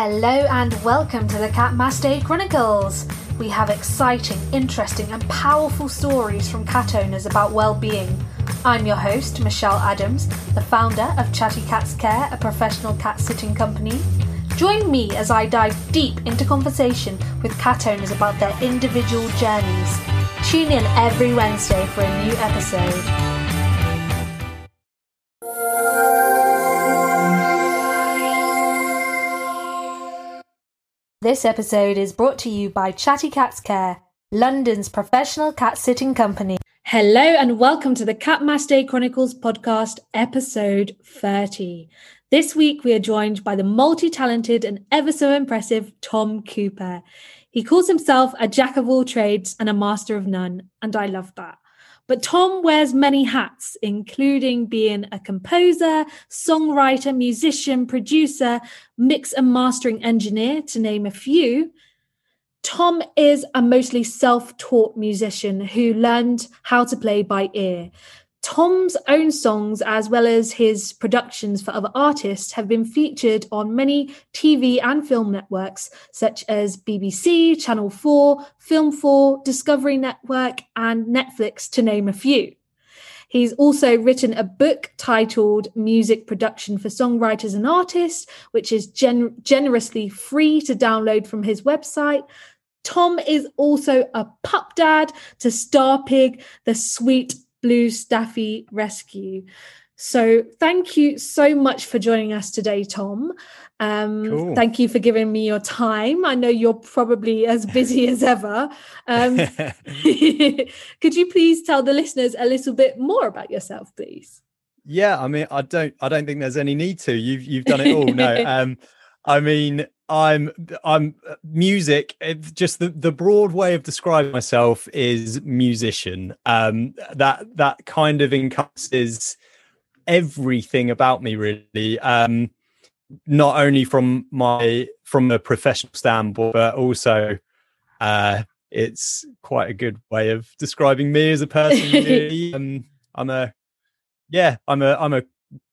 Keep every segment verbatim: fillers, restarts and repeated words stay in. Hello and welcome to the Cat Mas Day Chronicles. We have exciting, interesting and powerful stories from cat owners about well-being. I'm your host, Michelle Adams, the founder of Chatty Cats Care, a professional cat sitting company. Join me as I dive deep into conversation with cat owners about their individual journeys. Tune in every Wednesday for a new episode. This episode is brought to you by Chatty Cats Care, London's professional cat sitting company. Hello and welcome to the Cat Mas Day Chronicles podcast, episode thirty. This week we are joined by the multi-talented and ever so impressive Tom Cooper. He calls himself a jack of all trades and a master of none, and I love that. But Tom wears many hats, including being a composer, songwriter, musician, producer, mix and mastering engineer, to name a few. Tom is a mostly self-taught musician who learned how to play by ear. Tom's own songs, as well as his productions for other artists, have been featured on many T V and film networks, such as B B C, Channel four, Film four, Discovery Network, and Netflix, to name a few. He's also written a book titled Music Production for Songwriters and Artists, which is gen- generously free to download from his website. Tom is also a pup dad to Star Pig, the sweet Blue Staffy rescue. So thank you so much for joining us today, Tom. Um, cool. Thank you for giving me your time. I know you're probably as busy as ever. Um, could you please tell the listeners a little bit more about yourself, please? Yeah, I mean, I don't, I don't think there's any need to. You've, you've done it all. No, um, I mean, I'm, I'm music. It's just the, the broad way of describing myself is musician. Um, that, that kind of encompasses everything about me, really. Um, not only from my, from a professional standpoint, but also, uh, it's quite a good way of describing me as a person. Really. um, I'm a, yeah, I'm a, I'm a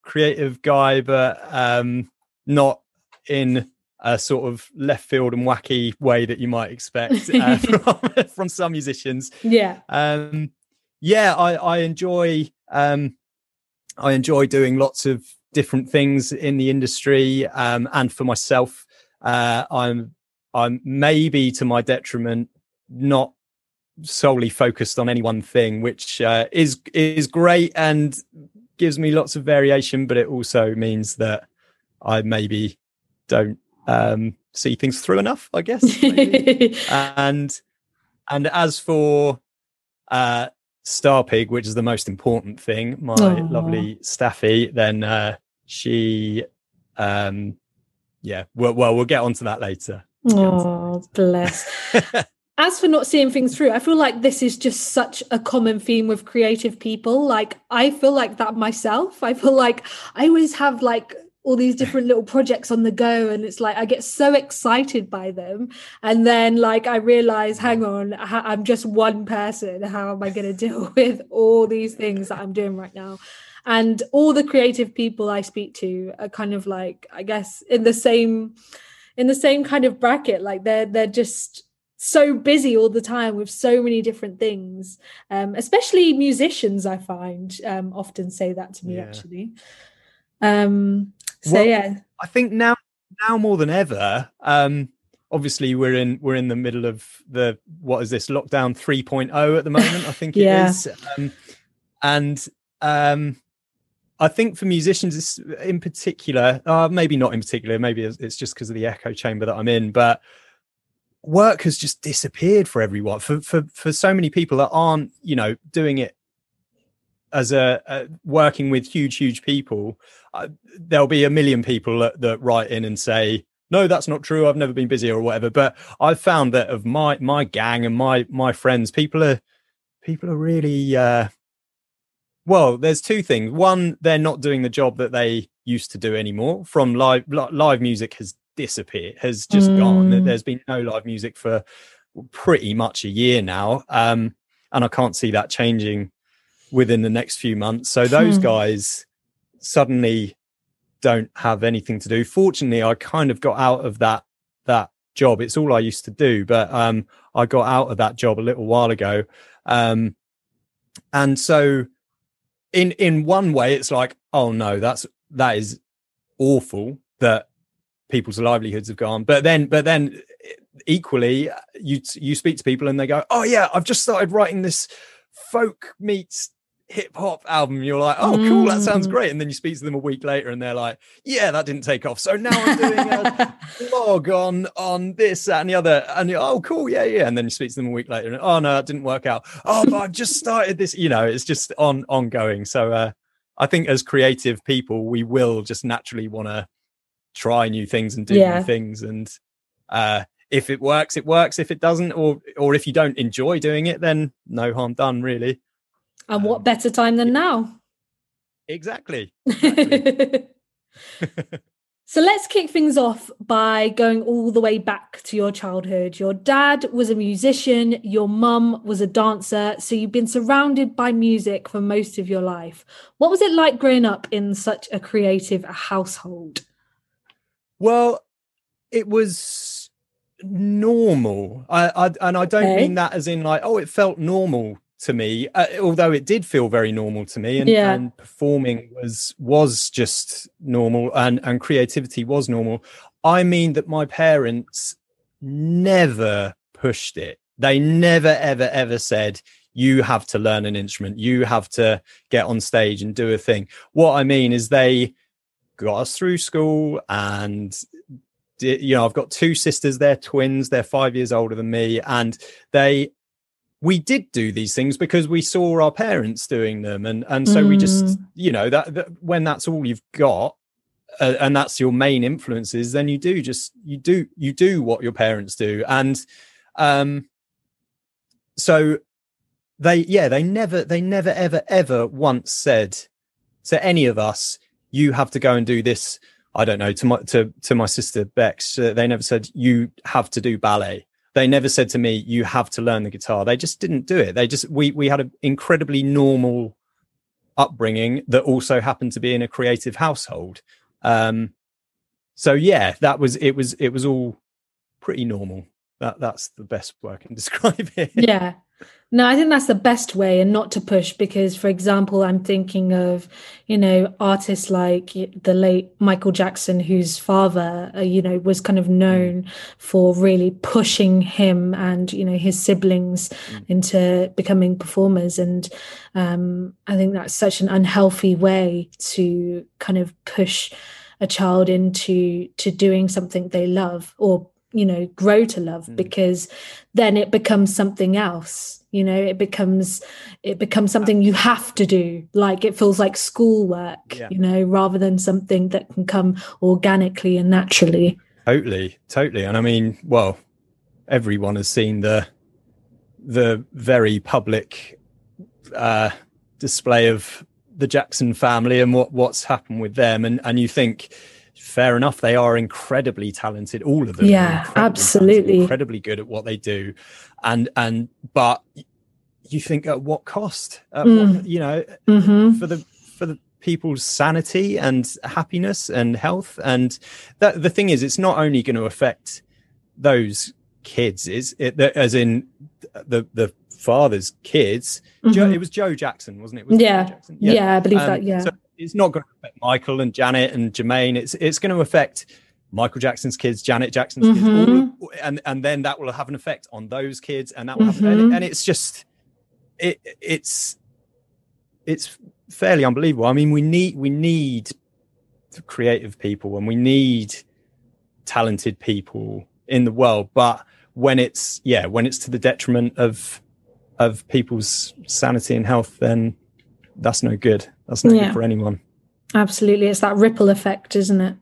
creative guy, but, um, not in a sort of left field and wacky way that you might expect uh, from, from some musicians. Yeah. Um, yeah, I, I enjoy, um, I enjoy doing lots of different things in the industry. Um, and for myself, uh, I'm, I'm maybe to my detriment, not solely focused on any one thing, which, uh, is, is great and gives me lots of variation, but it also means that I maybe don't, um see things through enough, I guess. and and as for uh Star Pig, which is the most important thing, my Aww. lovely Staffy, then uh she um yeah well, well we'll get onto that later. Oh, bless. As for not seeing things through, I feel like this is just such a common theme with creative people. Like, I feel like that myself. I feel like I always have like all these different little projects on the go, and it's like I get so excited by them, and then like I realize, hang on, I'm just one person. How am I going to deal with all these things that I'm doing right now? And all the creative people I speak to are kind of like, I guess, in the same in the same kind of bracket. Like they're they're just so busy all the time with so many different things. Um, especially musicians, I find, um, often say that to me. Yeah. Actually. Um, So well, yeah, I think now now more than ever, um, obviously we're in we're in the middle of the what is this lockdown three point oh at the moment, I think. Yeah. It is, um, and um, I think for musicians in particular, uh, maybe not in particular, maybe it's just because of the echo chamber that I'm in, but work has just disappeared for everyone, for for for so many people that aren't, you know, doing it as a, a working with huge, huge people. Uh, there'll be a million people that, that write in and say, no, that's not true, I've never been busy or whatever. But I've found that of my, my gang and my, my friends, people are, people are really, uh, well, there's two things. One, they're not doing the job that they used to do anymore. From live, li- live music has disappeared, has just mm. gone. There's been no live music for pretty much a year now. Um, and I can't see that changing within the next few months. So those hmm. guys suddenly don't have anything to do. Fortunately, I kind of got out of that that job. It's all I used to do, but um, I got out of that job a little while ago. Um, and so in in one way, it's like, oh no, that's that is awful that people's livelihoods have gone. But then, but then equally, you you speak to people and they go, oh yeah, I've just started writing this folk meets hip hop album. You're like, oh cool, that sounds great. And then you speak to them a week later and they're like, yeah, that didn't take off, so now I'm doing a blog on on this, that, and the other. And you're, oh cool, yeah yeah and then you speak to them a week later and, oh no, that didn't work out. Oh, but I've just started this, you know. It's just on ongoing. So uh I think as creative people, we will just naturally want to try new things and do yeah. new things. And uh if it works, it works. If it doesn't, or or if you don't enjoy doing it, then no harm done, really. And um, what better time than yeah. now? Exactly. exactly. So let's kick things off by going all the way back to your childhood. Your dad was a musician, your mum was a dancer, so you've been surrounded by music for most of your life. What was it like growing up in such a creative household? Well, it was normal. I, I and I don't okay. mean that as in like, oh, it felt normal to me, uh, although it did feel very normal to me. And, yeah. and performing was was just normal, and and creativity was normal. I mean that my parents never pushed it. They never ever ever said, you have to learn an instrument, you have to get on stage and do a thing. What I mean is they got us through school. And you know, I've got two sisters, they're twins, they're five years older than me, and they we did do these things because we saw our parents doing them. And and so mm. we just, you know, that, that when that's all you've got, uh, and that's your main influences, then you do just you do you do what your parents do. And um so they yeah they never they never ever ever once said to any of us, you have to go and do this. I don't know, to my to to my sister Bex, uh, they never said, you have to do ballet. They never said to me, you have to learn the guitar. They just didn't do it. They just we we had an incredibly normal upbringing that also happened to be in a creative household. Um, so yeah, that was it was it was all pretty normal. That that's the best way I can describe it. Yeah. No, I think that's the best way, and not to push, because, for example, I'm thinking of, you know, artists like the late Michael Jackson, whose father, uh, you know, was kind of known for really pushing him and, you know, his siblings into becoming performers. And um, I think that's such an unhealthy way to kind of push a child into to doing something they love, or you know, grow to love, because then it becomes something else. You know, it becomes, it becomes something you have to do. Like it feels like schoolwork, yeah. you know, rather than something that can come organically and naturally. Totally, totally. And I mean, well, everyone has seen the, the very public uh, display of the Jackson family and what, what's happened with them. And, and you think, fair enough, they are incredibly talented, all of them. Yeah, incredibly absolutely talented, incredibly good at what they do. And and but you think, at what cost? At mm. what, you know, mm-hmm. for the for the people's sanity and happiness and health. And that the thing is, it's not only going to affect those kids, is it, as in the the father's kids. Mm-hmm. Joe, it was Joe Jackson, wasn't it? Was yeah. It Joe Jackson? yeah, yeah, I believe um, that. Yeah. So, it's not going to affect Michael and Janet and Jermaine. It's it's going to affect Michael Jackson's kids, Janet Jackson's mm-hmm. kids, all of, and and then that will have an effect on those kids, and that will mm-hmm. have, and, and it's just it it's it's fairly unbelievable. I mean, we need we need creative people and we need talented people in the world, but when it's yeah when it's to the detriment of of people's sanity and health, then that's no good. That's not yeah. good for anyone. Absolutely. It's that ripple effect, isn't it?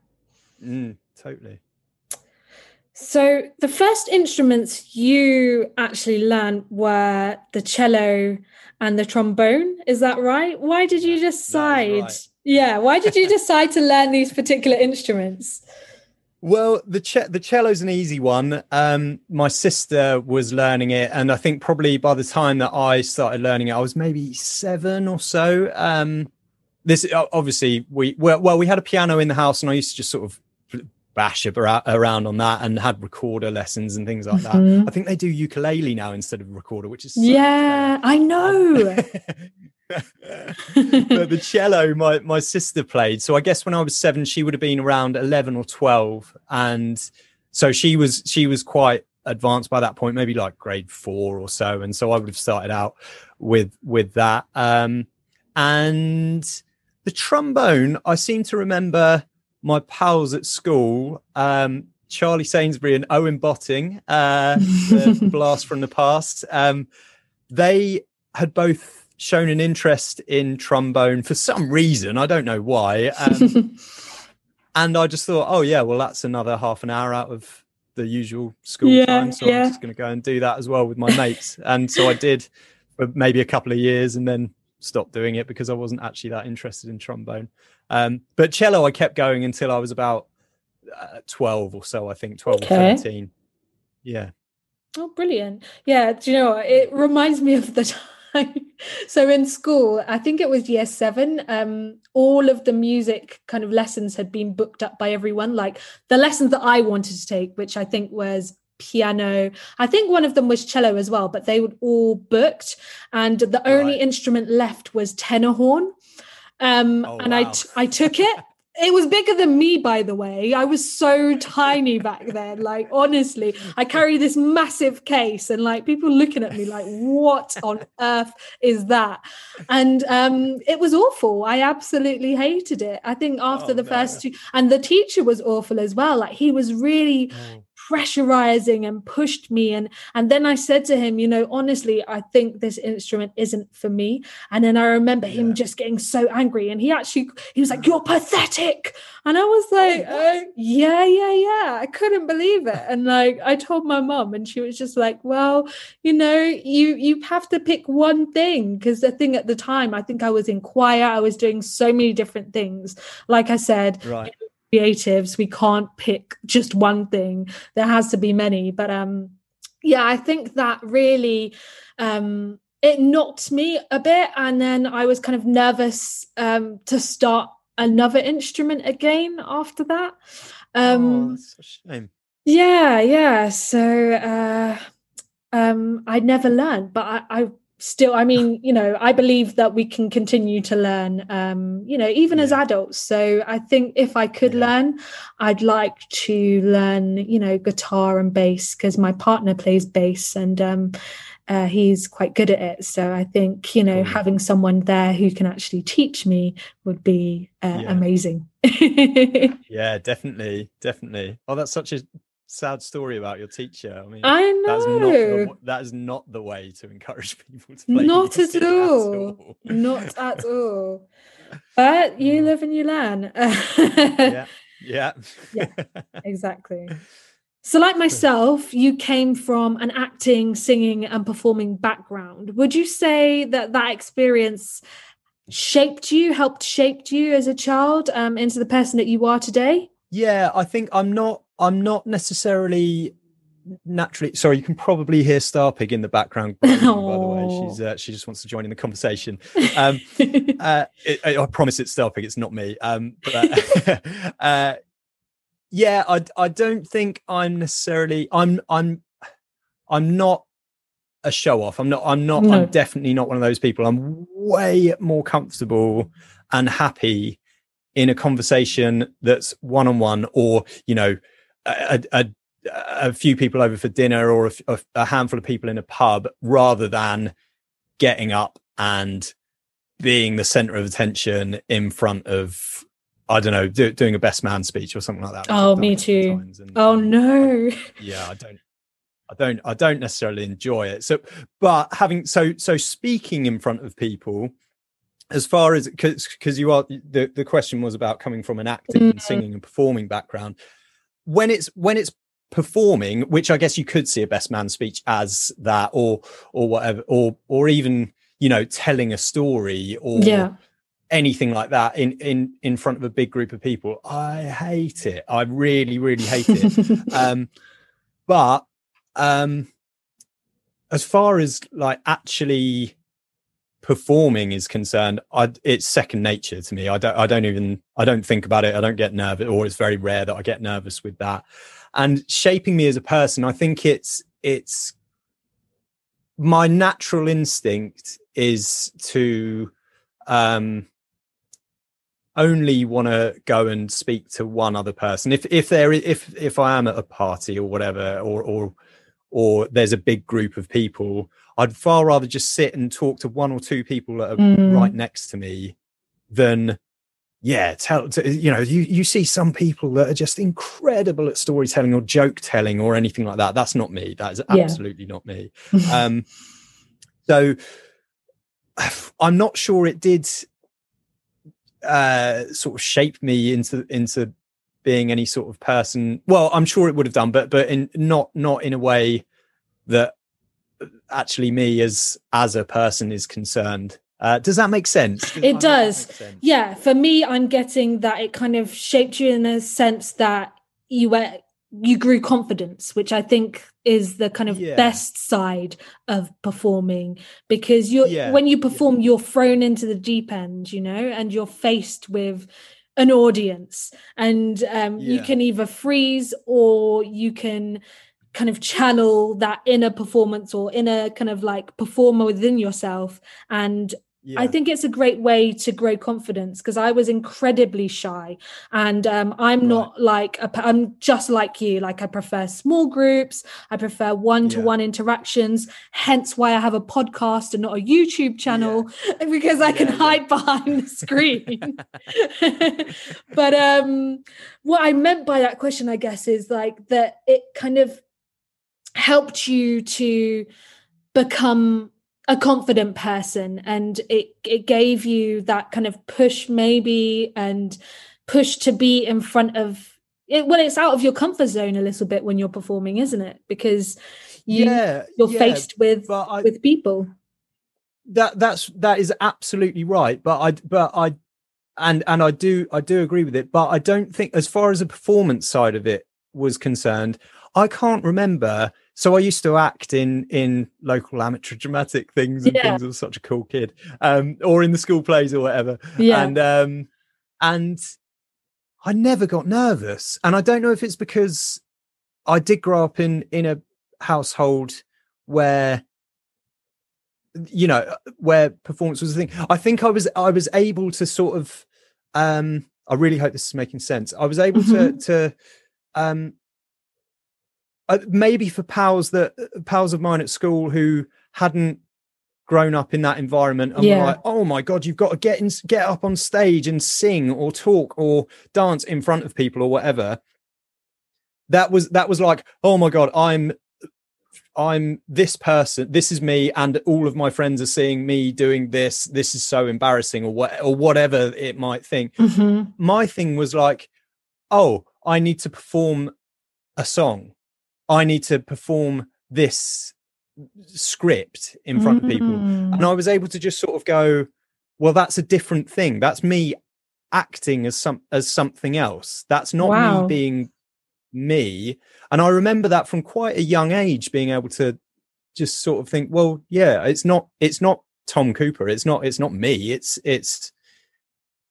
Mm, totally. So the first instruments you actually learned were the cello and the trombone. Is that right? Why did you decide? Right. Yeah. Why did you decide to learn these particular instruments? Well, the ce- the cello's an easy one. Um, my sister was learning it, and I think probably by the time that I started learning it, I was maybe seven or so. Um, this obviously we well we had a piano in the house, and I used to just sort of bash around on that, and had recorder lessons and things like mm-hmm. that. I think they do ukulele now instead of recorder, which is so yeah, scary. I know. But the cello, my my sister played. So I guess when I was seven, she would have been around eleven or twelve, and so she was she was quite advanced by that point, maybe like grade four or so. And so I would have started out with with that. Um, and the trombone, I seem to remember my pals at school, um, Charlie Sainsbury and Owen Botting, uh, the blast from the past. Um, they had both shown an interest in trombone for some reason. I don't know why. Um, and I just thought, oh yeah, well, that's another half an hour out of the usual school yeah, time. So yeah. I'm just going to go and do that as well with my mates. And so I did for maybe a couple of years and then stopped doing it because I wasn't actually that interested in trombone. Um, but cello, I kept going until I was about uh, twelve or so, I think, twelve okay. or thirteen. Yeah. Oh, brilliant. Yeah. Do you know what? It reminds me of the time. So in school, I think it was year seven, um, all of the music kind of lessons had been booked up by everyone. Like the lessons that I wanted to take, which I think was piano. I think one of them was cello as well, but they were all booked. And the right. only instrument left was tenor horn. Um, oh, and wow. I, t- I took it. It was bigger than me, by the way. I was so tiny back then. Like, honestly, I carry this massive case and like people looking at me like, what on earth is that? And um, it was awful. I absolutely hated it. I think after oh, the no. first two, and the teacher was awful as well. Like he was really oh. pressurizing and pushed me. And, and then I said to him, you know, honestly, I think this instrument isn't for me. And then I remember him yeah. just getting so angry. And he actually, he was like, you're pathetic. And I was like, oh, yeah, yeah, yeah. I couldn't believe it. And like, I told my mum, and she was just like, well, you know, you, you have to pick one thing. Cause the thing at the time, I think I was in choir. I was doing so many different things. Like I said, right. creatives, we can't pick just one thing. There has to be many. But um, yeah, I think that really um, it knocked me a bit, and then I was kind of nervous um, to start another instrument again after that. Um, oh, that's a shame. Yeah, yeah. So uh, um, I never learned, but I. I Still, I mean, you know, I believe that we can continue to learn, um, you know, even yeah. as adults. So I think if I could yeah. learn, I'd like to learn, you know, guitar and bass, because my partner plays bass and um, uh, he's quite good at it. So I think, you know, yeah. having someone there who can actually teach me would be uh, yeah. amazing. Yeah, definitely. Definitely. Oh, that's such a sad story about your teacher. I mean, I know that's not the, that is not the way to encourage people to play not music at all. at all. Not at all. But you live and you learn. yeah, yeah, yeah, exactly. So, like myself, you came from an acting, singing, and performing background. Would you say that that experience shaped you, helped shaped you as a child um, into the person that you are today? Yeah, I think I'm not. I'm not necessarily naturally. Sorry, you can probably hear Star Pig in the background. By the way, she's uh, she just wants to join in the conversation. Um, uh, it, I, I promise it's Star Pig. It's not me. Um, but, uh, uh, yeah, I, I don't think I'm necessarily. I'm I'm I'm not a show off. I'm not. I'm not. No. I'm definitely not one of those people. I'm way more comfortable and happy in a conversation that's one on one, or you know. A, a, a few people over for dinner, or a, a handful of people in a pub, rather than getting up and being the center of attention in front of, I don't know, do, doing a best man speech or something like that. Oh, me too. And, oh no. I, yeah, I don't, I don't, I don't necessarily enjoy it. So, but having, so, so speaking in front of people, as far as, cause, cause you are, the, the question was about coming from an acting mm. and singing and performing background. When it's when it's performing, which I guess you could see a best man speech as that, or or whatever, or or even, you know, telling a story or yeah. anything like that in in in front of a big group of people. I hate it. I really really hate it. um, but um, as far as like actually performing is concerned, I, it's second nature to me. I don't, I don't even, I don't think about it. I don't get nervous, or it's very rare that I get nervous with that. And shaping me as a person, I think it's, it's my natural instinct is to um, only want to go and speak to one other person. If if there is, if if I am at a party or whatever, or or or there's a big group of people, I'd far rather just sit and talk to one or two people that are mm. right next to me than, yeah, tell to, you know, you you see some people that are just incredible at storytelling or joke telling or anything like that. That's not me. That is absolutely yeah. not me. Um, so I'm not sure it did uh, sort of shape me into into being any sort of person. Well, I'm sure it would have done, but but in, not not in a way that actually me as as a person is concerned. Uh, does that make sense? It does. Sense? Yeah. For me, I'm getting that it kind of shaped you in a sense that you were you grew confidence, which I think is the kind of yeah. best side of performing, because you yeah. when you perform, yeah. you're thrown into the deep end, you know, and you're faced with an audience, and um, yeah. you can either freeze or you can kind of channel that inner performance or inner kind of like performer within yourself. And yeah. I think it's a great way to grow confidence, because I was incredibly shy, and um, I'm right. not like, a, I'm just like you. Like, I prefer small groups. I prefer one-to-one yeah. interactions, hence why I have a podcast and not a YouTube channel, yeah. because I yeah, can yeah. hide behind the screen. But um, what I meant by that question, I guess, is like that it kind of helped you to become a confident person, and it it gave you that kind of push maybe, and push to be in front of it. Well, it's out of your comfort zone a little bit when you're performing, isn't it? Because you, yeah, you're yeah, faced with I, with people. That that's that is absolutely right. But I but I and and I do I do agree with it. But I don't think, as far as the performance side of it was concerned, I can't remember. So I used to act in in local amateur dramatic things and yeah. things. I was such a cool kid, um, or in the school plays or whatever. Yeah. And um, and I never got nervous. And I don't know if it's because I did grow up in in a household where, you know, where performance was the thing. I think I was I was able to sort of. Um, I really hope this is making sense. I was able mm-hmm. to to. Um, Uh, maybe for pals that pals of mine at school who hadn't grown up in that environment and yeah. were like, oh my God, you've got to get in, get up on stage and sing or talk or dance in front of people or whatever. That was that was like, oh my God, I'm I'm this person. This is me, and all of my friends are seeing me doing this. This is so embarrassing, or what or whatever it might think. Mm-hmm. My thing was like, oh, I need to perform a song. I need to perform this script in front mm. of people. And I was able to just sort of go, well, that's a different thing. That's me acting as some as something else. That's not wow. me being me. And I remember that from quite a young age, being able to just sort of think, well, yeah, it's not it's not Tom Cooper. It's not it's not me. It's it's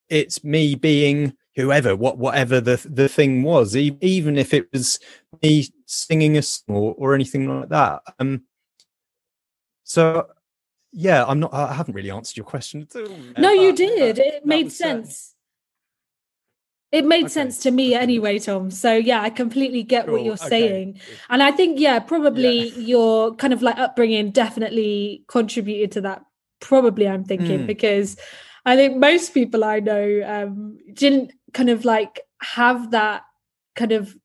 it's me being whoever, what, whatever the the thing was, e- even if it was me singing a song or, or anything like that. Um. So, yeah, I'm not. I haven't really answered your question at all. No, you uh, did. That, it made sense. Certain. It made okay. sense to me anyway, Tom. So yeah, I completely get cool. what you're okay. saying, and I think yeah, probably yeah. your kind of like upbringing definitely contributed to that. Probably, I'm thinking mm. because I think most people I know um, didn't kind of like have that kind of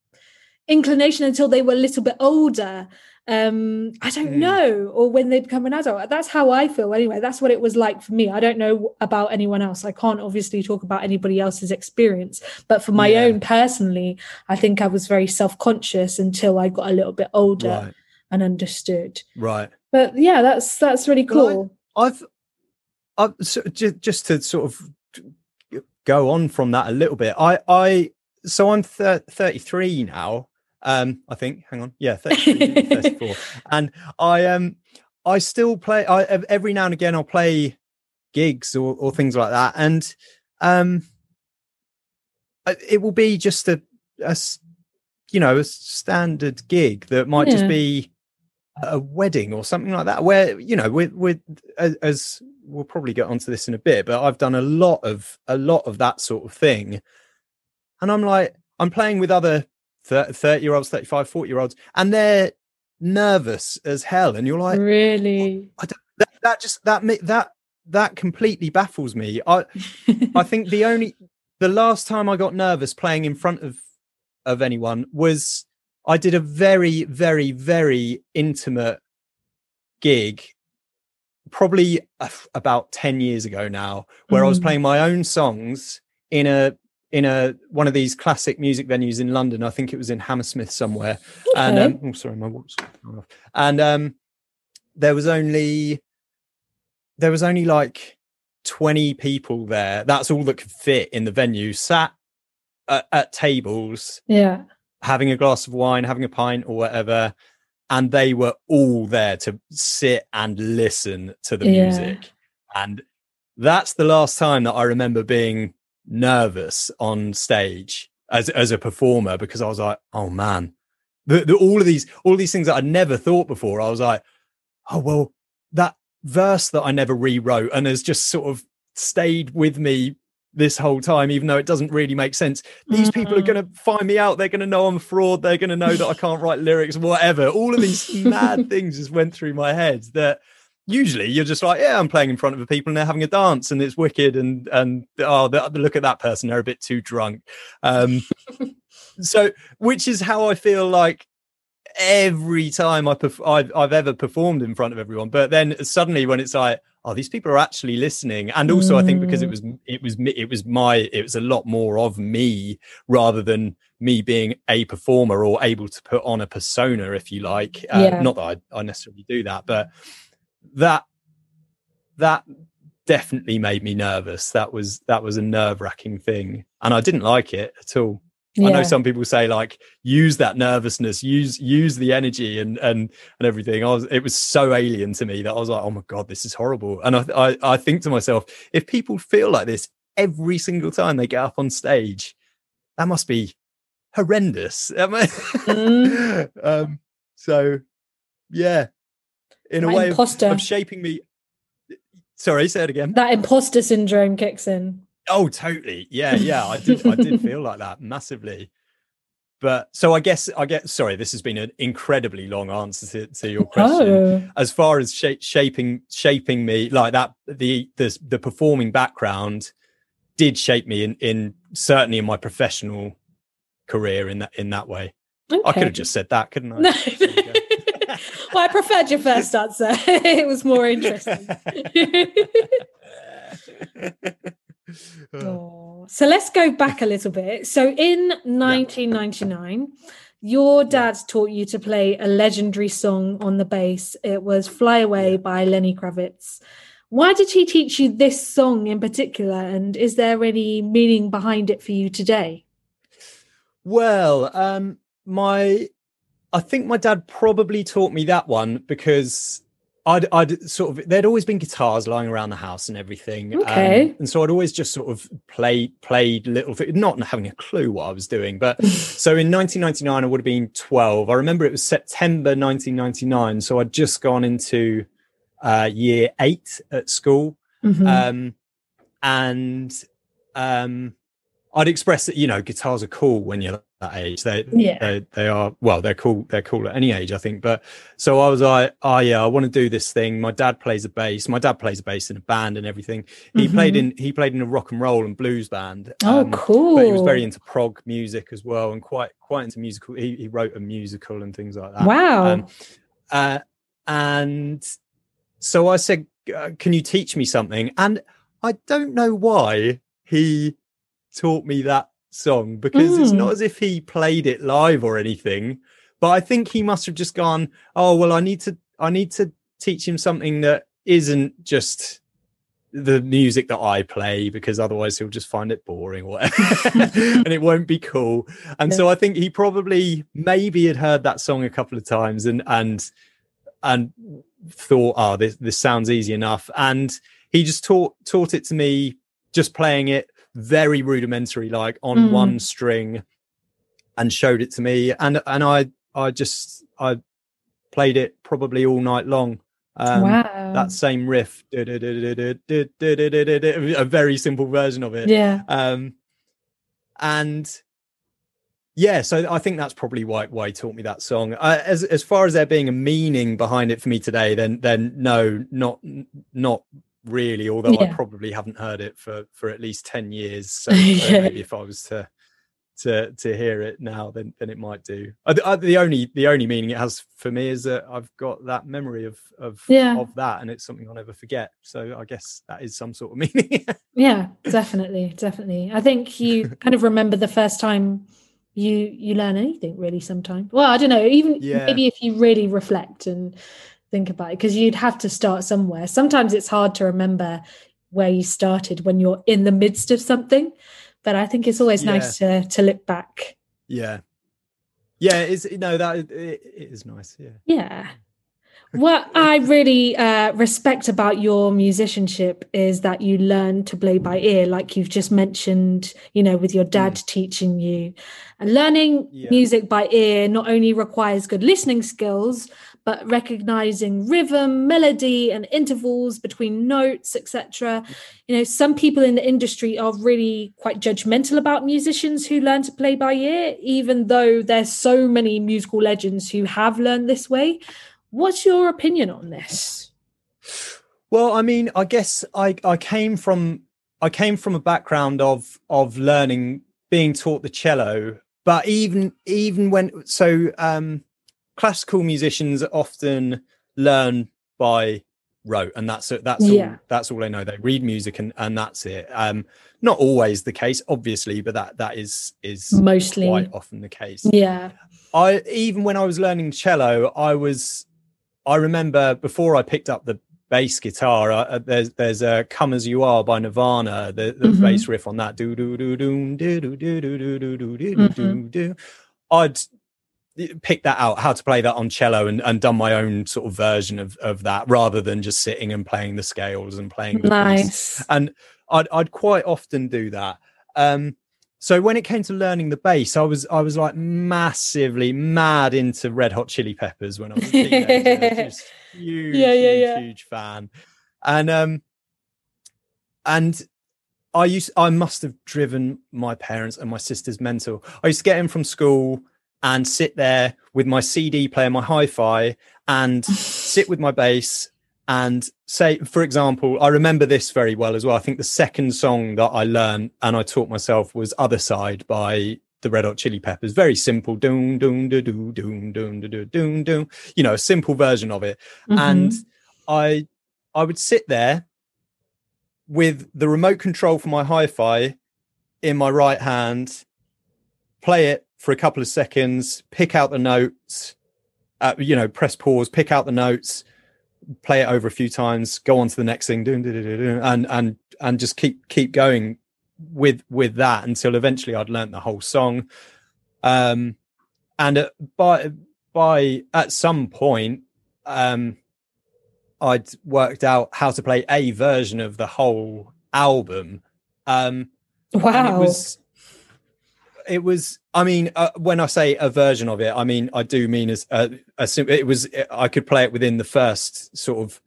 inclination until they were a little bit older. Um, I don't mm. know, or when they'd become an adult. That's how I feel anyway. That's what it was like for me. I don't know about anyone else. I can't obviously talk about anybody else's experience, but for my yeah. own personally, I think I was very self-conscious until I got a little bit older right. and understood. Right. But yeah, that's that's really cool. Well, I, I've. Uh, so just, just to sort of go on from that a little bit, I, I so I'm thir- thirty-three now, um, I think. Hang on, yeah, thirty-three, thirty-four, and I um I still play. I every now and again I'll play gigs or, or things like that. And um, it will be just a, a you know, a standard gig that might yeah. just be a wedding or something like that, where, you know, with with as we'll probably get onto this in a bit, but I've done a lot of a lot of that sort of thing. And I'm like, I'm playing with other thirty year olds, thirty-five, forty year olds, and they're nervous as hell. And you're like, really? I don't, that, that just, that, that, that completely baffles me. I, I think the only, the last time I got nervous playing in front of, of anyone was I did a very, very, very intimate gig, probably about ten years ago now, where mm. I was playing my own songs in a, in a one of these classic music venues in London. I think it was in Hammersmith somewhere. Okay. And um, oh, sorry, my watch. And um, there was only there was only like twenty people there. That's all that could fit in the venue. Sat at, at tables, yeah, having a glass of wine, having a pint or whatever, and they were all there to sit and listen to the yeah. music. And that's the last time that I remember being nervous on stage as as a performer, because I was like, oh man, the, the, all of these all of these things that I never thought before. I was like, oh well, that verse that I never rewrote and has just sort of stayed with me this whole time, even though it doesn't really make sense. These mm-hmm. people are going to find me out. They're going to know I'm a fraud. They're going to know that I can't write lyrics, whatever. All of these mad things just went through my head that usually you're just like, yeah, I'm playing in front of the people and they're having a dance and it's wicked. And, and oh, look at that person. They're a bit too drunk. Um, so, which is how I feel like every time I perf- I've, I've ever performed in front of everyone. But then suddenly when it's like, oh, these people are actually listening. And also mm. I think because it was, it was, it was my, it was a lot more of me rather than me being a performer or able to put on a persona, if you like. Uh, yeah. Not that I, I necessarily do that, but that that definitely made me nervous. That was that was a nerve-wracking thing, and I didn't like it at all. Yeah. I know some people say like use that nervousness, use use the energy and and and everything. I was it was so alien to me that I was like, oh my god, this is horrible. And I I, I think to myself, if people feel like this every single time they get up on stage, that must be horrendous. mm. um so yeah in a that way of, of shaping me. Sorry, say it again. That imposter syndrome kicks in. Oh, totally. Yeah, yeah. I did I did feel like that massively. But so I guess I get sorry, this has been an incredibly long answer to, to your question. Oh. As far as sh- shaping shaping me like that, the the the performing background did shape me in, in certainly in my professional career in that in that way. Okay. I could have just said that, couldn't I? No. Well, I preferred your first answer. It was more interesting. Oh. So let's go back a little bit. So in nineteen ninety-nine, yeah. your dad yeah. taught you to play a legendary song on the bass. It was Fly Away yeah. by Lenny Kravitz. Why did he teach you this song in particular? And is there any meaning behind it for you today? Well, um, my... I think my dad probably taught me that one because I'd, I'd sort of, there'd always been guitars lying around the house and everything. Okay. Um, and so I'd always just sort of play, played little things, not having a clue what I was doing. But so in nineteen ninety-nine, I would have been twelve. I remember it was September nineteen ninety-nine. So I'd just gone into uh, year eight at school. Mm-hmm. Um, and um, I'd express that, you know, guitars are cool when you're that age. They, yeah. they they are well they're cool they're cool at any age, I think. But so I was like, oh yeah, I want to do this thing. My dad plays a bass my dad plays a bass in a band and everything. He mm-hmm. played in he played in a rock and roll and blues band. Oh um, cool. But he was very into prog music as well, and quite quite into musical. He, he wrote a musical and things like that. Wow. Um, uh, and so I said, can you teach me something? And I don't know why he taught me that song, because mm. it's not as if he played it live or anything, but I think he must have just gone, oh well, I need to I need to teach him something that isn't just the music that I play, because otherwise he'll just find it boring or and it won't be cool. And yeah. so I think he probably maybe had heard that song a couple of times and and and thought, oh this this sounds easy enough. And he just taught taught it to me, just playing it very rudimentary, like on mm. one string, and showed it to me. And and I I just I played it probably all night long. Um, wow. That same riff, a very simple version of it. Yeah. Um, and yeah, so I think that's probably why why he taught me that song. Uh, as as far as there being a meaning behind it for me today, then then no, not not really. Although yeah. I probably haven't heard it for for at least ten years. So, yeah. so maybe if I was to to to hear it now, then then it might do. I, I, the only the only meaning it has for me is that I've got that memory of of yeah. of that, and it's something I'll never forget. So I guess that is some sort of meaning. Yeah, definitely, definitely. I think you kind of remember the first time you you learn anything, really. Sometimes, well, I don't know. Even yeah. maybe if you really reflect and think about it, because you'd have to start somewhere. Sometimes it's hard to remember where you started when you're in the midst of something. But I think it's always yeah. nice to to look back. Yeah, yeah. It's no, that it, it is nice. Yeah, yeah. What I really uh, respect about your musicianship is that you learn to play by ear, like you've just mentioned. You know, with your dad mm. teaching you, and learning yeah. music by ear not only requires good listening skills, but recognizing rhythm, melody, and intervals between notes, et cetera. You know, some people in the industry are really quite judgmental about musicians who learn to play by ear, even though there's so many musical legends who have learned this way. What's your opinion on this? Well, I mean, I guess I, I came from I came from a background of of learning, being taught the cello, but even even when so. Um, classical musicians often learn by rote, and that's that's yeah. all, that's all they know. They read music and, and that's it. Um, not always the case, obviously, but that that is is mostly quite often the case. Yeah. I even when I was learning cello, I was I remember before I picked up the bass guitar. Uh, there's there's a uh, "Come As You Are" by Nirvana. The, the mm-hmm. bass riff on that do do do do do do do do do do do do do. I'd pick that out, how to play that on cello, and, and done my own sort of version of, of that rather than just sitting and playing the scales and playing the nice. Bass. And I'd I'd quite often do that. Um, so when it came to learning the bass, I was I was like massively mad into Red Hot Chili Peppers when I was a teenager. Just huge, yeah, yeah, huge, yeah. huge fan. And um, and I used I must have driven my parents and my sisters mental. I used to get in from school and sit there with my C D player, my hi-fi, and sit with my bass and say, for example, I remember this very well as well. I think the second song that I learned and I taught myself was "Other Side" by the Red Hot Chili Peppers. Very simple, doom, doom, do, do, doom, doom, do, do, doom, doom. You know, a simple version of it. Mm-hmm. And I, I would sit there with the remote control for my hi-fi in my right hand, play it for a couple of seconds, pick out the notes, uh, you know, press pause, pick out the notes, play it over a few times, go on to the next thing, and and and just keep keep going with with that until eventually I'd learnt the whole song. Um, and at, by by at some point, um, I'd worked out how to play a version of the whole album. Um, wow! And it was. It was, I mean, uh, when I say a version of it, I mean, I do mean as uh, a, it was, I could play it within the first sort of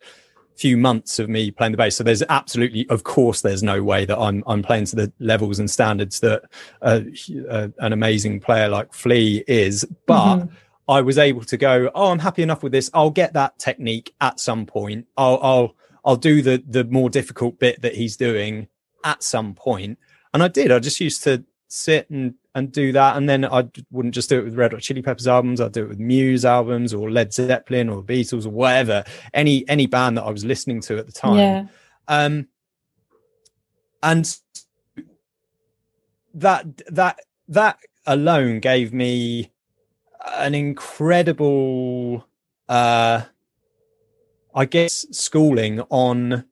few months of me playing the bass. So there's absolutely, of course, there's no way that I'm I'm playing to the levels and standards that uh, uh, an amazing player like Flea is. But mm-hmm. I was able to go, oh, I'm happy enough with this. I'll get that technique at some point. I'll I'll I'll do the the more difficult bit that he's doing at some point. And I did. I just used to sit and and do that, and then I wouldn't just do it with Red Hot Chili Peppers albums. I'd do it with Muse albums or Led Zeppelin or the Beatles or whatever, any any band that I was listening to at the time. Yeah. Um, and that that that alone gave me an incredible, uh, I guess, schooling on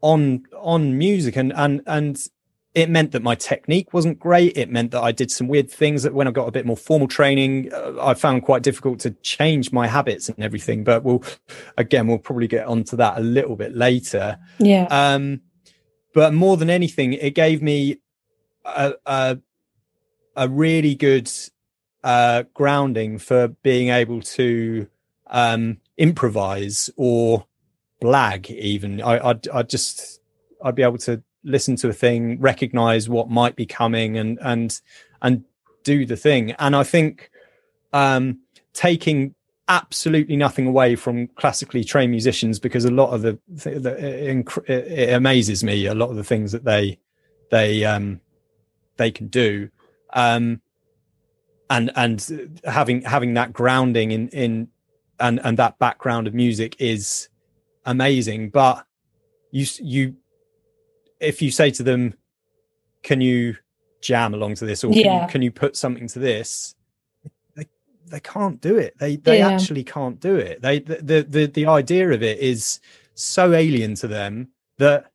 on on music and and and. it meant that my technique wasn't great. It meant that I did some weird things that when I got a bit more formal training, uh, I found quite difficult to change my habits and everything. But we'll, again, we'll probably get onto that a little bit later. Yeah. Um, but more than anything, it gave me a, a, a really good uh, grounding for being able to um, improvise or blag even. I, I'd, I'd just, I'd be able to listen to a thing, recognize what might be coming, and and and do the thing. And I think um taking absolutely nothing away from classically trained musicians, because a lot of the, th- the it, inc- it amazes me a lot of the things that they they um they can do, um and and having having that grounding in in and and that background of music is amazing. But you you if you say to them, can you jam along to this, or yeah. can, can you put something to this, they they can't do it. They they yeah. actually can't do it. They the, the the the idea of it is so alien to them that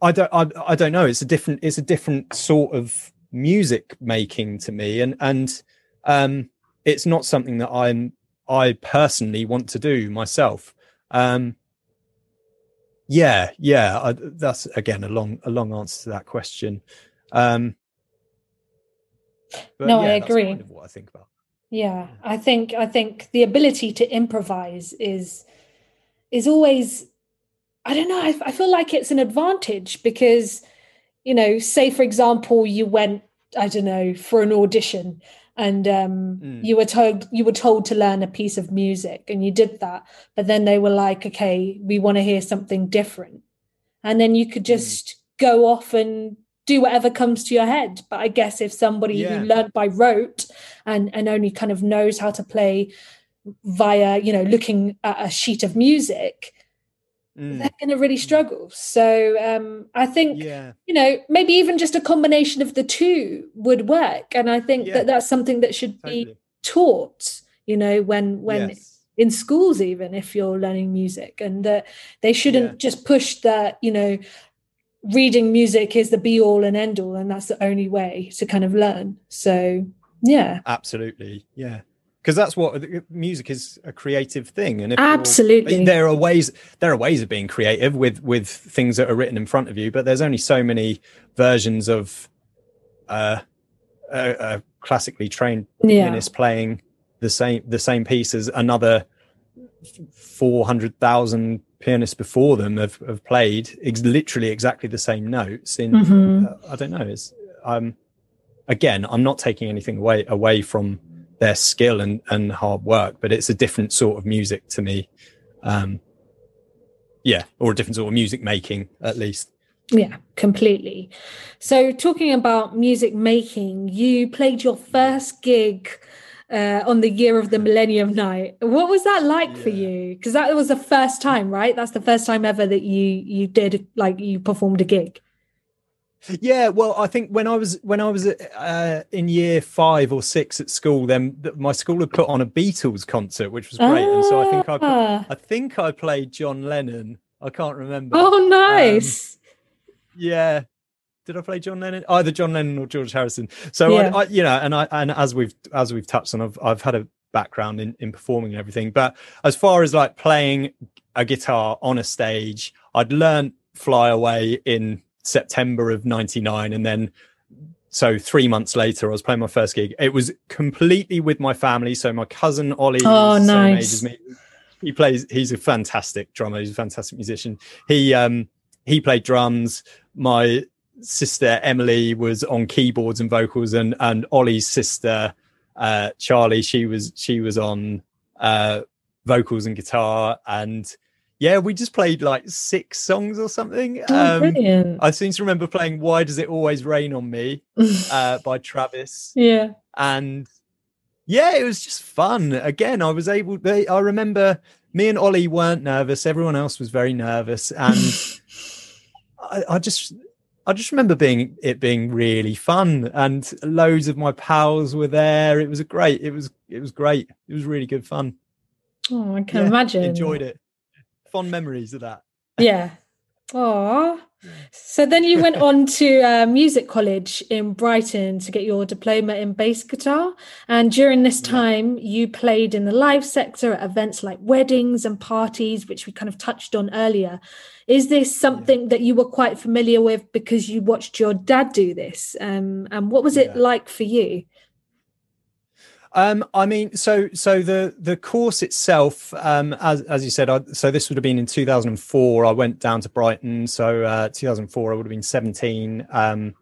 I don't I, I don't know. It's a different it's a different sort of music making to me, and and um, it's not something that I'm I personally want to do myself. Um, Yeah, yeah. I, that's again a long, a long answer to that question. Um, but no, yeah, I agree. That's kind of what I think about. Yeah, I think I think the ability to improvise is is always. I don't know. I, I feel like it's an advantage because, you know, say for example, you went, I don't know, for an audition, and um, mm. you were told you were told to learn a piece of music, and you did that, but then they were like, okay, we want to hear something different, and then you could just mm. go off and do whatever comes to your head. But I guess if somebody yeah. who learned by rote and and only kind of knows how to play via, you know, looking at a sheet of music, Mm. they're going to really struggle. So um, I think, yeah. you know, maybe even just a combination of the two would work. And I think yeah. that that's something that should totally. be taught, you know, when when yes. in schools, even if you're learning music, and that they shouldn't yeah. just push that, you know, reading music is the be all and end all, and that's the only way to kind of learn. So, yeah. Absolutely. Yeah. Because that's what music is, a creative thing, and if absolutely there are ways there are ways of being creative with with things that are written in front of you, but there's only so many versions of uh, a, a classically trained yeah. pianist playing the same the same piece as another four hundred thousand pianists before them have, have played ex- literally exactly the same notes. In mm-hmm. uh, I don't know. It's um again, I'm not taking anything away away from their skill and, and hard work, but it's a different sort of music to me. Um, yeah. Or a different sort of music making, at least. Yeah, completely. So talking about music making, you played your first gig uh, on the Year of the Millennium night. What was that like yeah. for you? Because that was the first time, right? That's the first time ever that you, you did, like, you performed a gig. Yeah, well, I think when I was when I was uh, in year five or six at school, then th- my school had put on a Beatles concert, which was great. Ah. And so I think I put, I think I played John Lennon. I can't remember. Oh, nice. Um, yeah, did I play John Lennon? Either John Lennon or George Harrison. So yeah. I, I, you know, and I and as we've as we've touched on, I've I've had a background in, in performing and everything. But as far as like playing a guitar on a stage, I'd learned "Fly Away" in September of ninety-nine, and then so three months later I was playing my first gig. It was completely with my family. So my cousin Ollie, oh nice, same age as me, he plays he's a fantastic drummer, he's a fantastic musician, he um he played drums. My sister Emily was on keyboards and vocals, and and Ollie's sister uh Charlie, she was she was on uh vocals and guitar. And yeah, we just played like six songs or something. Oh, um, brilliant. I seem to remember playing "Why Does It Always Rain on Me" uh, by Travis. Yeah. And yeah, it was just fun. Again, I was able to, I remember me and Ollie weren't nervous. Everyone else was very nervous. And I, I just, I just remember being, it being really fun, and loads of my pals were there. It was a great, it was, it was great. It was really good fun. Oh, I can yeah, imagine. Enjoyed it. Fond memories of that. Yeah. Oh, So then you went on to uh, music college in Brighton to get your diploma in bass guitar. And during this time, you played in the live sector at events like weddings and parties, which we kind of touched on earlier. Is this something yeah. that you were quite familiar with because you watched your dad do this? Um, and what was it yeah. like for you? Um, I mean, so so the the course itself, um, as as you said, I, so this would have been in two thousand four. I went down to Brighton, so uh, two thousand four I would have been seventeen. Um,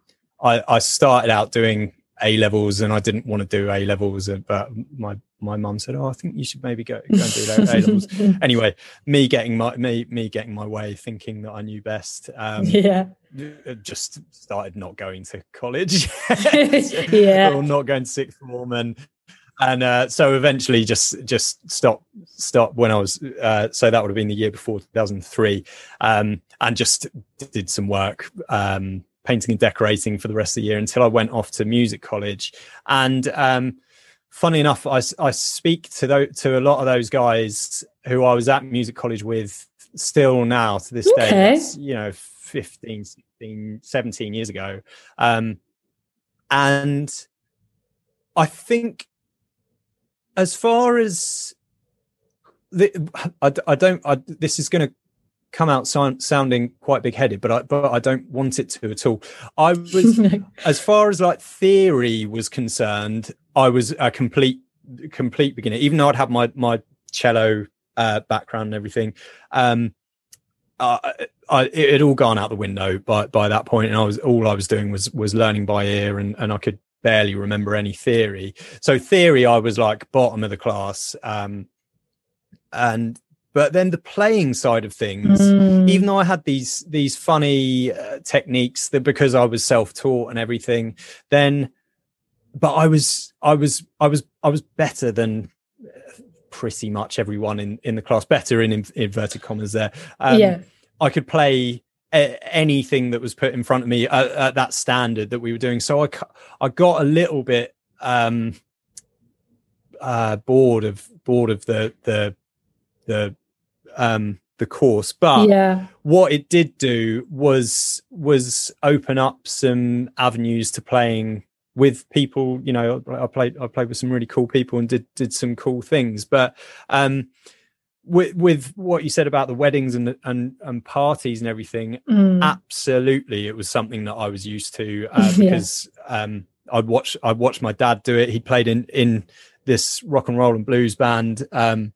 I, I started out doing A levels, and I didn't want to do A levels, but my my mum said, "Oh, I think you should maybe go, go and do A levels." Anyway, me getting my me me getting my way, thinking that I knew best. Um, yeah. Just started not going to college, yeah, or not going to sixth form, and. And uh, so eventually just just stop stop when I was uh, so that would have been the year before two thousand three, um, and just did some work um, painting and decorating for the rest of the year until I went off to music college. And um, funnily enough, I, I speak to those, to a lot of those guys who I was at music college with still now to this okay. day. That's, you know, fifteen, sixteen, seventeen years ago, um, and I think. As far as the, I, I don't, I, this is going to come out sound, sounding quite big-headed, but I, but I don't want it to at all. I was, as far as like theory was concerned, I was a complete, complete beginner. Even though I'd had my my cello uh, background and everything, um, I, I, it had all gone out the window by by that point, and I was all I was doing was was learning by ear, and and I could. Barely remember any theory. So theory, I was like bottom of the class. Um, and but then the playing side of things, mm. even though I had these these funny uh, techniques that because I was self-taught and everything, then but I was I was I was I was better than pretty much everyone in in the class. Better in, in inverted commas there. Um, yeah, I could play. Anything that was put in front of me at, at that standard that we were doing, so I I got a little bit um, uh, bored of bored of the the the um, the course. But yeah. what it did do was was open up some avenues to playing with people. You know, I played I played with some really cool people and did did some cool things. But um, With, with what you said about the weddings and and, and parties and everything, mm. absolutely, it was something that I was used to uh, because yeah. um, I'd watch I'd watch my dad do it. He played in in this rock and roll and blues band um,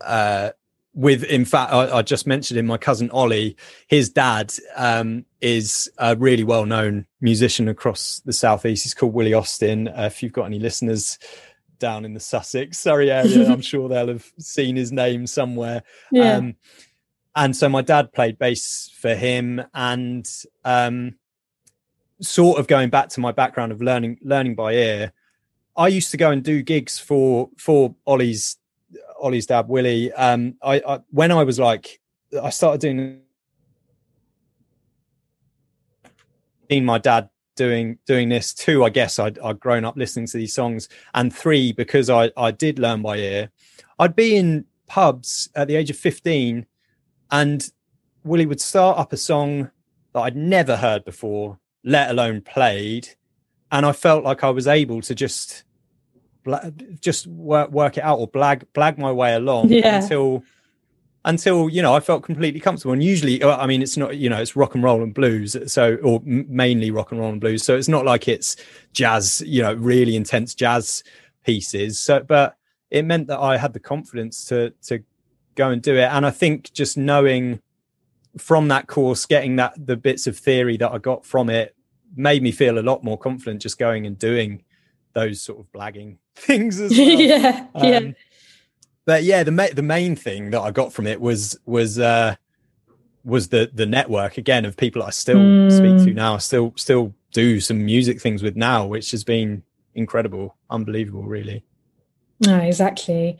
uh, with. In fact, I, I just mentioned him. My cousin Ollie, his dad um, is a really well known musician across the southeast. He's called Willie Austin. Uh, if you've got any listeners. Down in the Sussex, Surrey area, I'm sure they'll have seen his name somewhere. Yeah. Um, and so my dad played bass for him, and um, sort of going back to my background of learning learning by ear, I used to go and do gigs for for Ollie's Ollie's dad, Willie. Um, I, I when I was like, I started doing, being my dad. doing doing this. Two, I guess I'd, I'd grown up listening to these songs, and three, because I I did learn by ear, I'd be in pubs at the age of fifteen, and Willie would start up a song that I'd never heard before, let alone played, and I felt like I was able to just just work, work it out or blag blag my way along yeah. until Until, you know, I felt completely comfortable. And usually, I mean, it's not, you know, it's rock and roll and blues. So, or mainly rock and roll and blues. So it's not like it's jazz, you know, really intense jazz pieces. So, but it meant that I had the confidence to, to go and do it. And I think just knowing from that course, getting that, the bits of theory that I got from it made me feel a lot more confident just going and doing those sort of blagging things as well. yeah. Um, yeah. But yeah, the ma- the main thing that I got from it was was uh, was the the network again of people I still mm. speak to now. I still still do some music things with now, which has been incredible, unbelievable, really. No, oh, exactly.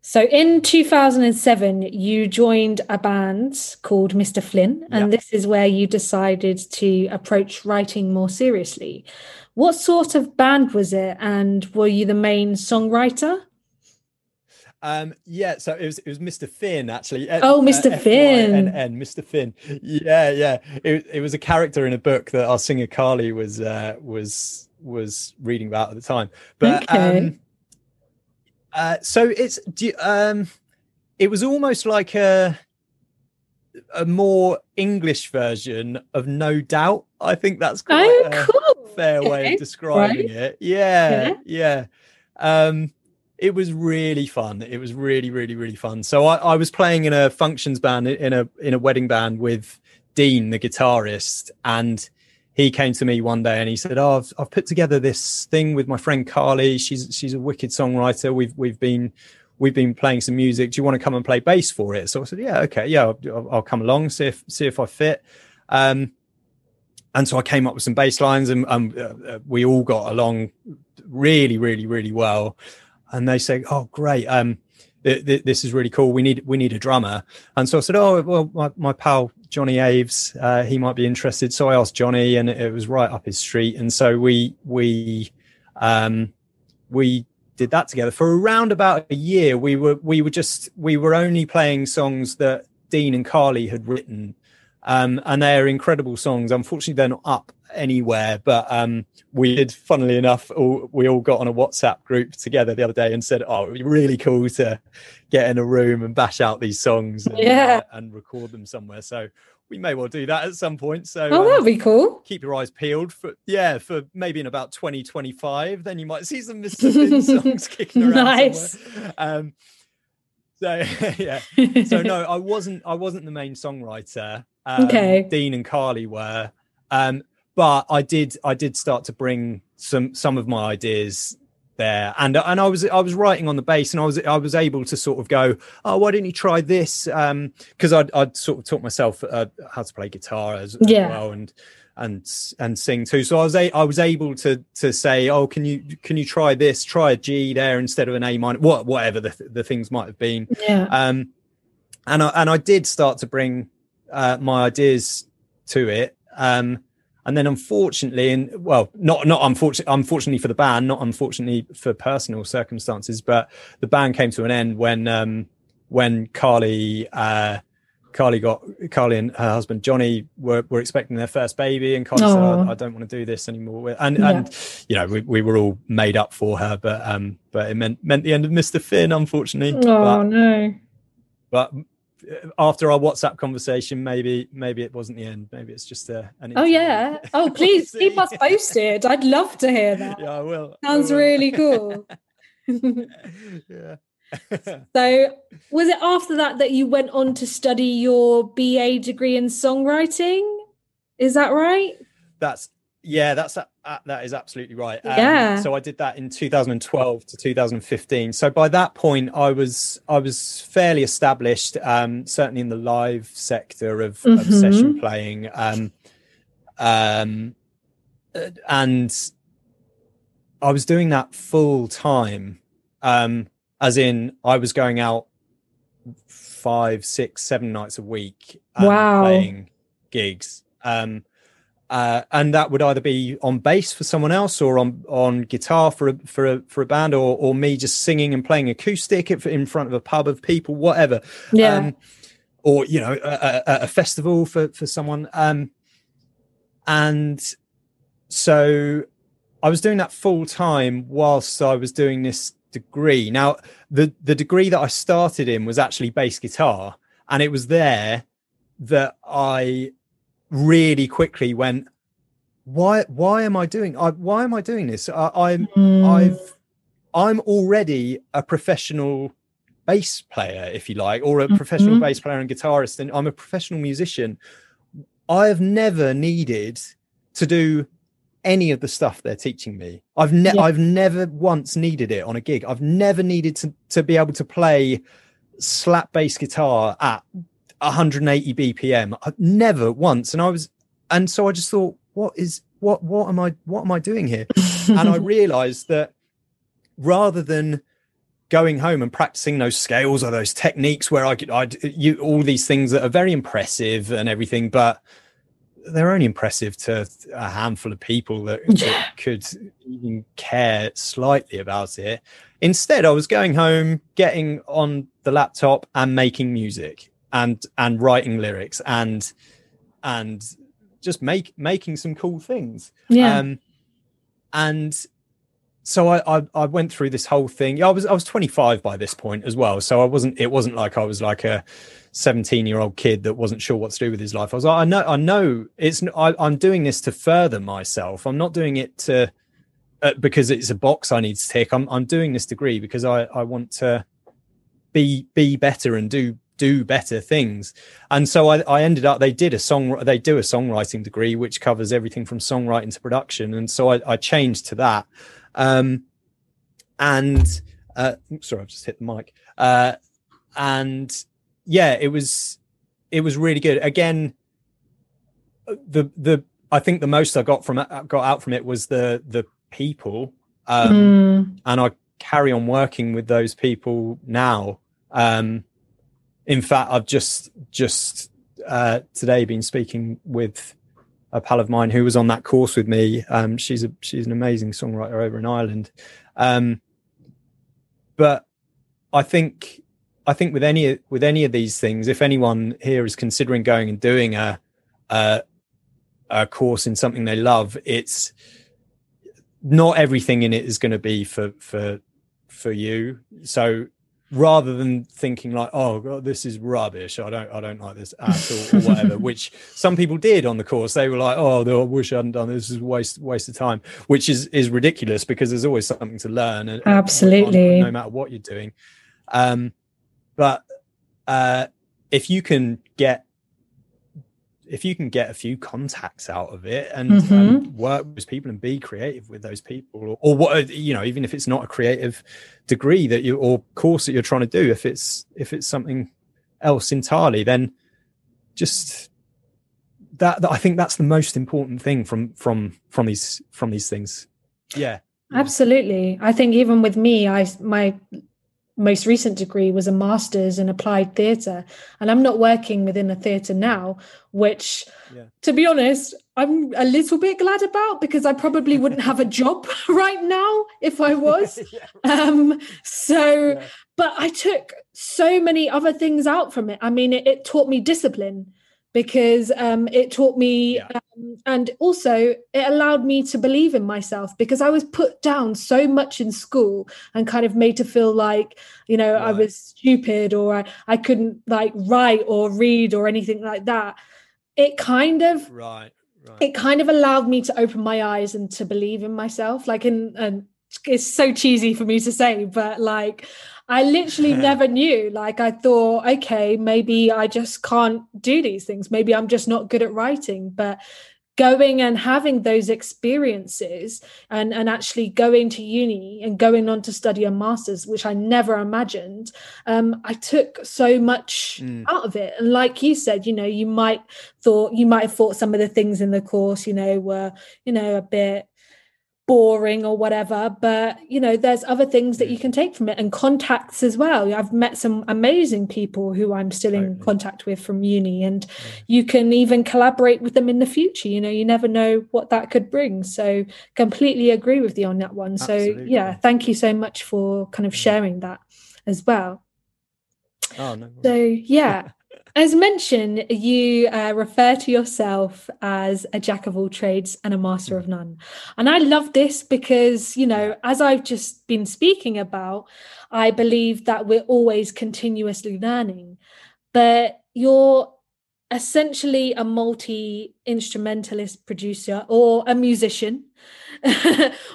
So in two thousand seven, you joined a band called Mister Fynn, and yeah. this is where you decided to approach writing more seriously. What sort of band was it, and were you the main songwriter? Um, yeah, so it was it was Mister Fynn actually. Oh, Mister Uh, Fynn and and Mister Fynn. Yeah, yeah. It it was a character in a book that our singer Carly was uh, was was reading about at the time. But okay. um, uh, so it's do you, um, it was almost like a a more English version of No Doubt. I think that's quite oh, a cool. fair okay. way of describing right. it. Yeah, yeah. yeah. Um, It was really fun. It was really, really, really fun. So I, I was playing in a functions band, in a in a wedding band with Dean, the guitarist, and he came to me one day and he said, "Oh, I've, I've put together this thing with my friend Carly. She's she's a wicked songwriter. We've we've been we've been playing some music. Do you want to come and play bass for it?" So I said, "Yeah, okay, yeah, I'll, I'll come along, see if see if I fit." Um, and so I came up with some bass lines, and, and uh, we all got along really, really, really well. And they say, "Oh, great! Um, th- th- this is really cool. We need we need a drummer." And so I said, "Oh, well, my, my pal Johnny Aves, uh, he might be interested." So I asked Johnny, and it was right up his street. And so we we um, we did that together for around about a year. We were we were just we were only playing songs that Dean and Carly had written, um, and they are incredible songs. Unfortunately, they're not up anywhere, but um we did, funnily enough, all, we all got on a WhatsApp group together the other day and said, "Oh, it'd be really cool to get in a room and bash out these songs and, yeah. uh, and record them somewhere." So we may well do that at some point. So oh, that'd um, be cool. Keep your eyes peeled for yeah for maybe in about twenty twenty-five, then you might see some Mister Fynn songs kicking around nice. somewhere. Um, so yeah, so no, I wasn't I wasn't the main songwriter. Um, okay, Dean and Carly were. Um, But I did, I did start to bring some some of my ideas there, and and I was I was writing on the bass, and I was I was able to sort of go, "Oh, why didn't you try this?" Um, because I'd I'd sort of taught myself uh, how to play guitar as, as yeah. well, and and and sing too. So I was a, I was able to to say, "Oh, can you can you try this? Try a G there instead of an A minor," what whatever the the things might have been. Yeah. Um, and I and I did start to bring uh, my ideas to it. Um. And then, unfortunately, and well, not not unfortunately, unfortunately for the band, not unfortunately for personal circumstances, but the band came to an end when um, when Carly uh, Carly got Carly and her husband Johnny were, were expecting their first baby, and Carly Aww. said, oh, "I don't want to do this anymore." And yeah. and you know, we, we were all made up for her, but um, but it meant meant the end of Mister Fynn, unfortunately. Oh but, no! But. After our WhatsApp conversation, maybe maybe it wasn't the end. Maybe it's just a. An oh yeah! Oh please keep us posted. I'd love to hear that. Yeah, I will. Sounds I will. really cool. yeah. So, was it after that that you went on to study your B A degree in songwriting? Is that right? That's yeah. That's uh, that is absolutely right. Um, yeah. So I did that in two thousand twelve to two thousand fifteen. So by that point, I was I was fairly established, um, certainly in the live sector of, mm-hmm. of session playing, um, um, and I was doing that full time, um, as in I was going out five, six, seven nights a week, um, wow. playing gigs. Um, Uh, and that would either be on bass for someone else, or on, on guitar for a, for a, for a band, or or me just singing and playing acoustic in front of a pub of people, whatever. Yeah. Um, or you know, a, a, a festival for for someone. Um, and so I was doing that full time whilst I was doing this degree. Now, the the degree that I started in was actually bass guitar, and it was there that I. really quickly went, why why am I doing I, why am I doing this? I, I'm mm. I've I'm already a professional bass player, if you like, or a mm-hmm. professional bass player and guitarist, and I'm a professional musician. I have never needed to do any of the stuff they're teaching me. I've ne- yeah. I've never once needed it on a gig. I've never needed to to be able to play slap bass guitar at one hundred eighty B P M. I've never once, and I was, and so I just thought, what is, what, what am I, what am I doing here? And I realized that rather than going home and practicing those scales or those techniques where I could, I, you, all these things that are very impressive and everything, but they're only impressive to a handful of people that, yeah. that could even care slightly about it. Instead, I was going home, getting on the laptop and making music and and writing lyrics and and just make making some cool things. Yeah. Um, and so I, I I went through this whole thing. I was I was twenty-five by this point as well, so I wasn't. It wasn't like I was like a seventeen-year-old kid that wasn't sure what to do with his life. I was like, I know, I know. It's I, I'm doing this to further myself. I'm not doing it to uh, because it's a box I need to tick. I'm I'm doing this degree because I I want to be be better and do do better things. And so I I ended up. They did a song. They do a songwriting degree which covers everything from songwriting to production. And so I, I changed to that. Um, and, uh, sorry, I've just hit the mic. Uh, and yeah, it was, it was really good. Again, the, the, I think the most I got from it, got out from it was the, the people, um, mm. and I carry on working with those people now. Um, in fact, I've just, just, uh, today been speaking with a pal of mine who was on that course with me. Um, she's a, she's an amazing songwriter over in Ireland. Um, but I think, I think with any, with any of these things, if anyone here is considering going and doing a, a, a course in something they love, it's not everything in it is going to be for, for, for you. So rather than thinking like, oh God, this is rubbish, I don't I don't like this at all, or whatever, which some people did on the course. They were like, oh, I wish I hadn't done this, this is a waste waste of time, which is is ridiculous, because there's always something to learn, and absolutely no matter what you're doing. Um but uh if you can get if you can get a few contacts out of it and, mm-hmm. and work with people and be creative with those people, or, or what, you know, even if it's not a creative degree that you, or course that you're trying to do, if it's, if it's something else entirely, then just that, that I think that's the most important thing from, from, from these, from these things. Yeah, absolutely. I think even with me, I, my, most recent degree was a master's in applied theatre, and I'm not working within a theatre now, which yeah. to be honest, I'm a little bit glad about, because I probably wouldn't have a job right now if I was. yeah, right. Um, so, yeah. But I took so many other things out from it. I mean, it, it taught me discipline, because um, it taught me, yeah. um, and also it allowed me to believe in myself, because I was put down so much in school and kind of made to feel like, you know, right. I was stupid, or I, I couldn't like write or read or anything like that. It kind of, right, right. It kind of allowed me to open my eyes and to believe in myself. Like, in, and it's so cheesy for me to say, but like, I literally never knew. Like, I thought, okay, maybe I just can't do these things. Maybe I'm just not good at writing. But going and having those experiences, and, and actually going to uni and going on to study a master's, which I never imagined, um, I took so much mm. out of it. And like you said, you know, you might thought you might have thought some of the things in the course, you know, were, you know, a bit boring or whatever, but you know, there's other things that you can take from it, and contacts as well. I've met some amazing people who I'm still in contact with from uni, and you can even collaborate with them in the future. You know, you never know what that could bring. So completely agree with you on that one. Absolutely. So yeah, thank you so much for kind of sharing that as well. Oh, no worries. So yeah. As mentioned, you uh, refer to yourself as a jack of all trades and a master of none. And I love this because, you know, as I've just been speaking about, I believe that we're always continuously learning. But you're essentially a multi-instrumentalist producer or a musician.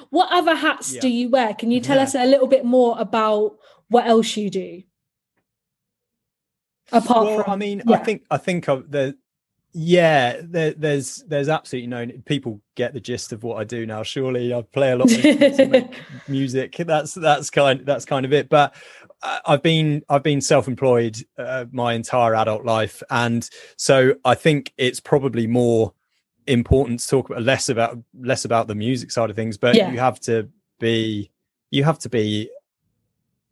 What other hats yeah. do you wear? Can you tell yeah. us a little bit more about what else you do? Apart well, from, I mean, yeah. I think I think of the yeah. There, there's there's absolutely no people get the gist of what I do now. Surely I play a lot of music. That's that's kind that's kind of it. But I've been I've been self-employed uh, my entire adult life, and so I think it's probably more important to talk about less about less about the music side of things. But yeah. you have to be you have to be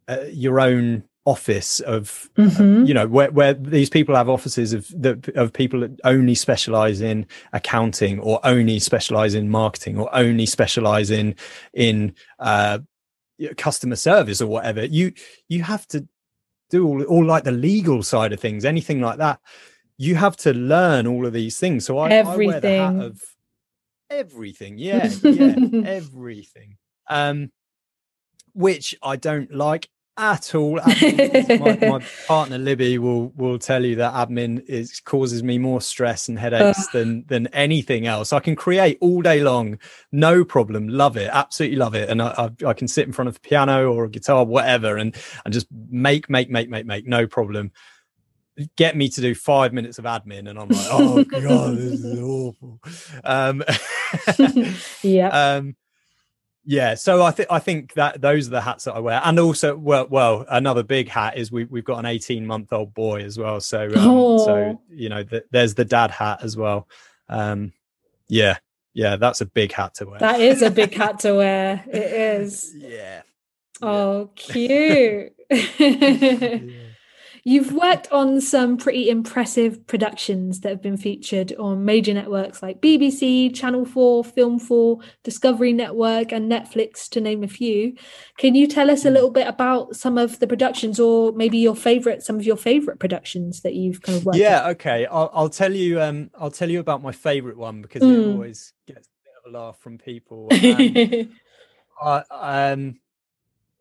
uh, your own office of, mm-hmm. uh, you know, where, where these people have offices of the, of people that only specialize in accounting or only specialize in marketing or only specialize in, in uh, customer service or whatever. You, you have to do all, all like the legal side of things, anything like that. You have to learn all of these things. So I, everything. I wear the hat of everything. Yeah, yeah, everything. Um, which I don't like at all. my, my partner Libby will will tell you that admin is causes me more stress and headaches than than anything else. I can create all day long, no problem. Love it, absolutely love it. And I, I I can sit in front of a piano or a guitar, whatever, and and just make make make make make no problem. Get me to do five minutes of admin, and I'm like, oh god, this is awful. Um, yeah. Um, Yeah, so I think I think that those are the hats that I wear, and also, well, well, another big hat is we we've got an eighteen-month-old boy as well, so um, oh. so you know, the, there's the dad hat as well. Um, yeah, yeah, that's a big hat to wear. That is a big hat to wear. It is. Yeah. Oh, yeah. Cute. You've worked on some pretty impressive productions that have been featured on major networks like B B C, Channel four, Film four, Discovery Network and Netflix, to name a few. Can you tell us a little bit about some of the productions, or maybe your favourite, some of your favourite productions that you've kind of worked yeah, on? Yeah, okay. I'll, I'll tell you. Um, I'll tell you about my favourite one because mm. it always gets a bit of a laugh from people. And, I, um.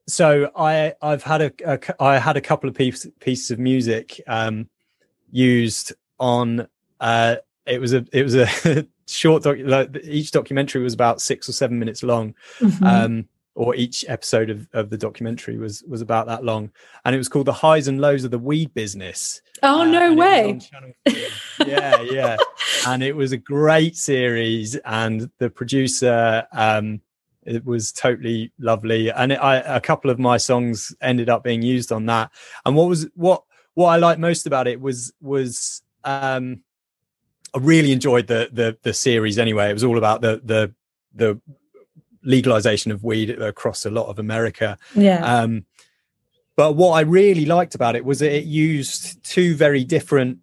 So I I've had a, a I had a couple of piece, pieces of music um, used on uh, it was a it was a short doc, like each documentary was about six or seven minutes long, mm-hmm. um, or each episode of, of the documentary was was about that long, and it was called The Highs and Lows of the Weed Business. Oh uh, no way! Yeah, yeah, and it was a great series, and the producer. Um, It was totally lovely, and it, I, a couple of my songs ended up being used on that. And what was what what I liked most about it was was um, I really enjoyed the the the series. Anyway, it was all about the the the legalization of weed across a lot of America. Yeah. Um, but what I really liked about it was that it used two very different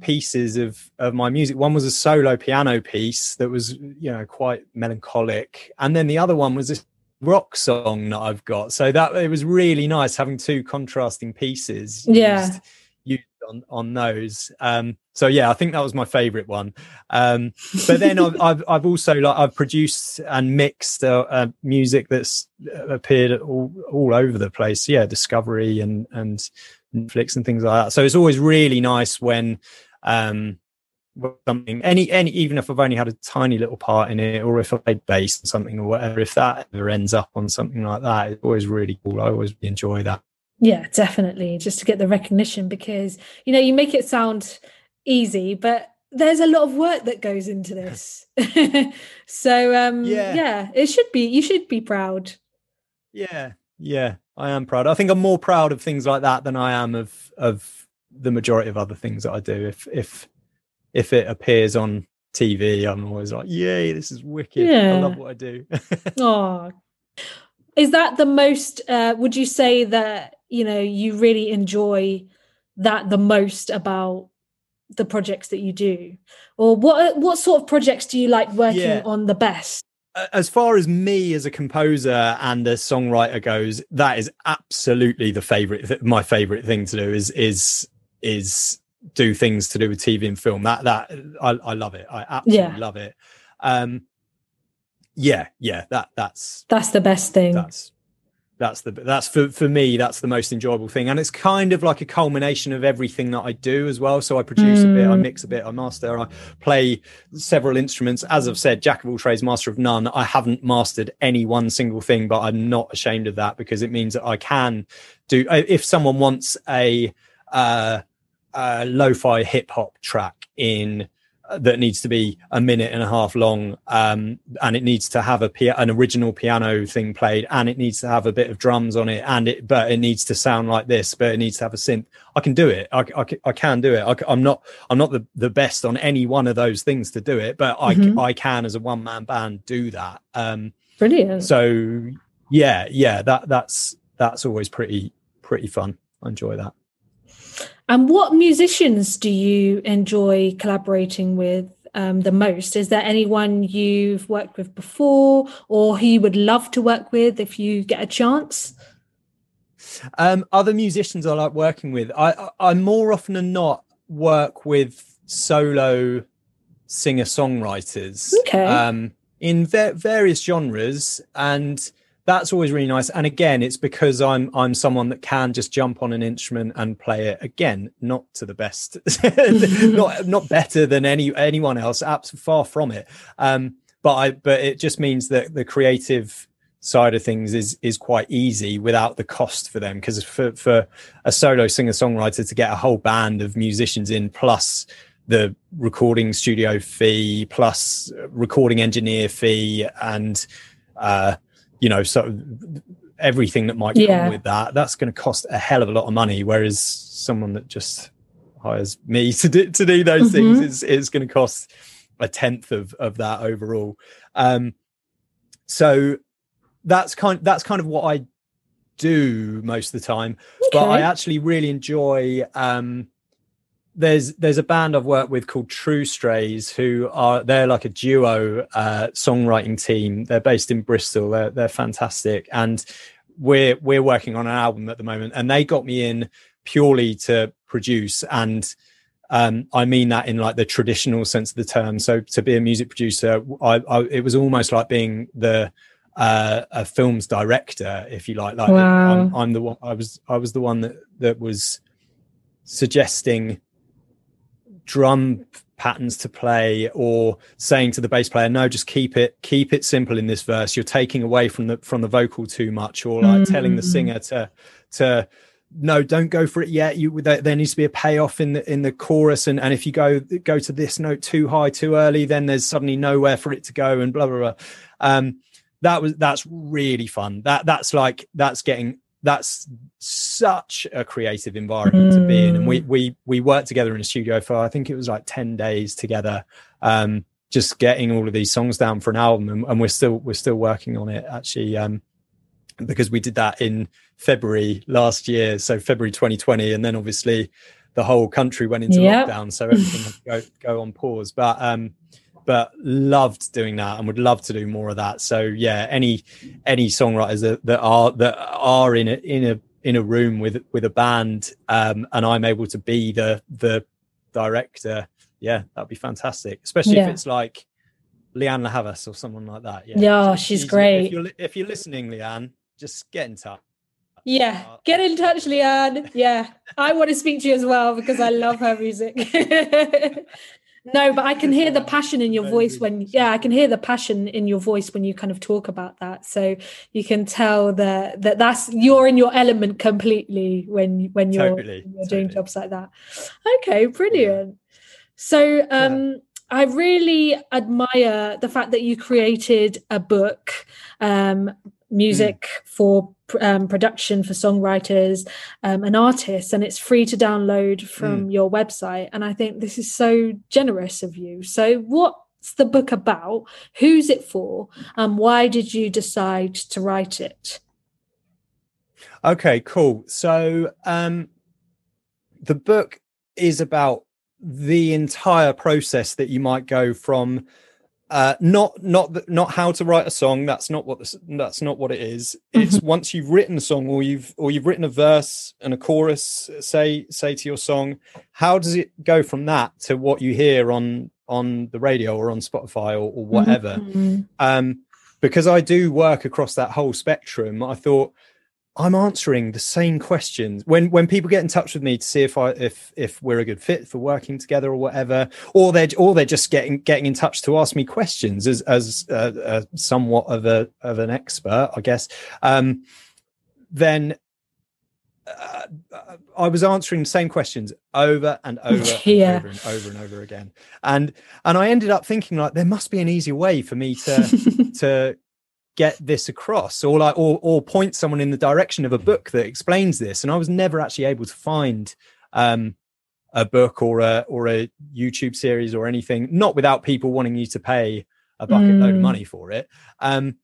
pieces of of my music. One was a solo piano piece that was, you know, quite melancholic, and then the other one was this rock song that I've got. So that it was really nice having two contrasting pieces yeah used, used on on those. Um so yeah, I think that was my favorite one. Um but then I've, I've I've also like I've produced and mixed uh, uh, music that's appeared all all over the place. Yeah, Discovery and and Netflix and things like that. So it's always really nice when um something any any even if I've only had a tiny little part in it, or if I played bass or something or whatever, if that ever ends up on something like that, it's always really cool. I always enjoy that. Yeah, definitely, just to get the recognition, because you know, you make it sound easy, but there's a lot of work that goes into this. So um yeah. yeah it should be you should be proud. Yeah, yeah, I am proud. I think I'm more proud of things like that than I am of of the majority of other things that I do. If if if it appears on T V, I'm always like, yay, this is wicked. Yeah. I love what I do. Oh, is that the most, uh, would you say that, you know, you really enjoy that the most about the projects that you do? Or what what sort of projects do you like working yeah. on the best? As far as me as a composer and a songwriter goes, that is absolutely the favorite. Th- my favorite thing to do is is is do things to do with T V and film. That that I, I love it. I absolutely yeah. love it. Um, yeah, yeah. That that's that's the best thing. That's that's the that's for for me. That's the most enjoyable thing, and it's kind of like a culmination of everything that I do as well. So I produce mm. a bit, I mix a bit, I master, I play several instruments. As I've said, jack of all trades, master of none. I haven't mastered any one single thing, but I'm not ashamed of that, because it means that I can do. If someone wants a uh, a lo-fi hip hop track in. That needs to be a minute and a half long, um, and it needs to have a pi- an original piano thing played, and it needs to have a bit of drums on it, and it but it needs to sound like this, but it needs to have a synth. I can do it. I, I, I can do it. I, I'm not I'm not the, the best on any one of those things to do it, but I mm-hmm. I can as a one man band do that. Um, Brilliant. So yeah, yeah, that that's that's always pretty pretty fun. I enjoy that. And what musicians do you enjoy collaborating with um, the most? Is there anyone you've worked with before or who you would love to work with if you get a chance? Um, other musicians I like working with, I, I, I more often than not work with solo singer-songwriters, okay. um, in ver- various genres, and that's always really nice. And again, it's because I'm I'm someone that can just jump on an instrument and play it. Again, not to the best, not not better than any anyone else. Absolutely far from it. Um, but I but it just means that the creative side of things is is quite easy without the cost for them, because for for a solo singer songwriter to get a whole band of musicians in, plus the recording studio fee, plus recording engineer fee, and uh, you know, so everything that might come yeah. with that, that's going to cost a hell of a lot of money. Whereas someone that just hires me to do, to do those mm-hmm. things, it's, it's going to cost a tenth of, of that overall. Um, so that's kind, that's kind of what I do most of the time, okay. but I actually really enjoy, um, there's, there's a band I've worked with called True Strays, who are, they're like a duo uh, songwriting team. They're based in Bristol. They're, they're fantastic. And we're, we're working on an album at the moment, and they got me in purely to produce. And um, I mean that in like the traditional sense of the term. So to be a music producer, I, I it was almost like being the, uh, a film's director, if you like, like wow. I'm, I'm the one, I was, I was the one that, that was suggesting drum patterns to play, or saying to the bass player, no, just keep it keep it simple in this verse, you're taking away from the from the vocal too much, or like mm. telling the singer to to no, don't go for it yet, you there, there needs to be a payoff in the in the chorus, and and if you go go to this note too high too early, then there's suddenly nowhere for it to go, and blah blah blah. um that was that's really fun. That that's like that's getting That's such a creative environment mm. to be in. And we we we worked together in a studio for, I think it was like ten days together, um, just getting all of these songs down for an album. And, and we're still we're still working on it, actually, um, because we did that in February last year. So February twenty twenty. And then obviously the whole country went into yep. lockdown. So everything had to go, go on pause. But um, but loved doing that and would love to do more of that. So yeah, any any songwriters that, that are that are in a in a in a room with with a band, um, and I'm able to be the the director, yeah, that'd be fantastic. Especially yeah. if it's like Leanne Le Havas or someone like that. Yeah, yeah, she's, she's great. If you're, if you're listening, Leanne, just get in touch. Yeah, uh, get in touch, Leanne. Yeah, I want to speak to you as well because I love her music. No, but I can hear the passion in your voice when, yeah, I can hear the passion in your voice when you kind of talk about that. So you can tell that, that that's, you're in your element completely when, when you're, totally, when you're totally. doing jobs like that. Okay, brilliant. Yeah. So um, yeah. I really admire the fact that you created a book, um, Music mm. for um, Production for Songwriters um, and Artists, and it's free to download from mm. your website. And I think this is so generous of you. So what's the book about? Who's it for? And um, why did you decide to write it? Okay, cool. So um, the book is about the entire process that you might go from Uh, not not not how to write a song. That's not what the, that's not what it is. It's mm-hmm. once you've written a song, or you've or you've written a verse and a chorus, say say to your song, how does it go from that to what you hear on on the radio or on Spotify or, or whatever? Mm-hmm. Um, because I do work across that whole spectrum. I thought I'm answering the same questions when when people get in touch with me to see if I if if we're a good fit for working together or whatever, or they're or they're just getting getting in touch to ask me questions as as uh, uh, somewhat of a of an expert, I guess. Um, then uh, I was answering the same questions over and over, yeah. and over and over and over again, and and I ended up thinking, like, there must be an easier way for me to to. get this across, or like or, or point someone in the direction of a book that explains this. And I was never actually able to find um a book or a or a YouTube series or anything, not without people wanting you to pay a bucket mm. load of money for it. Um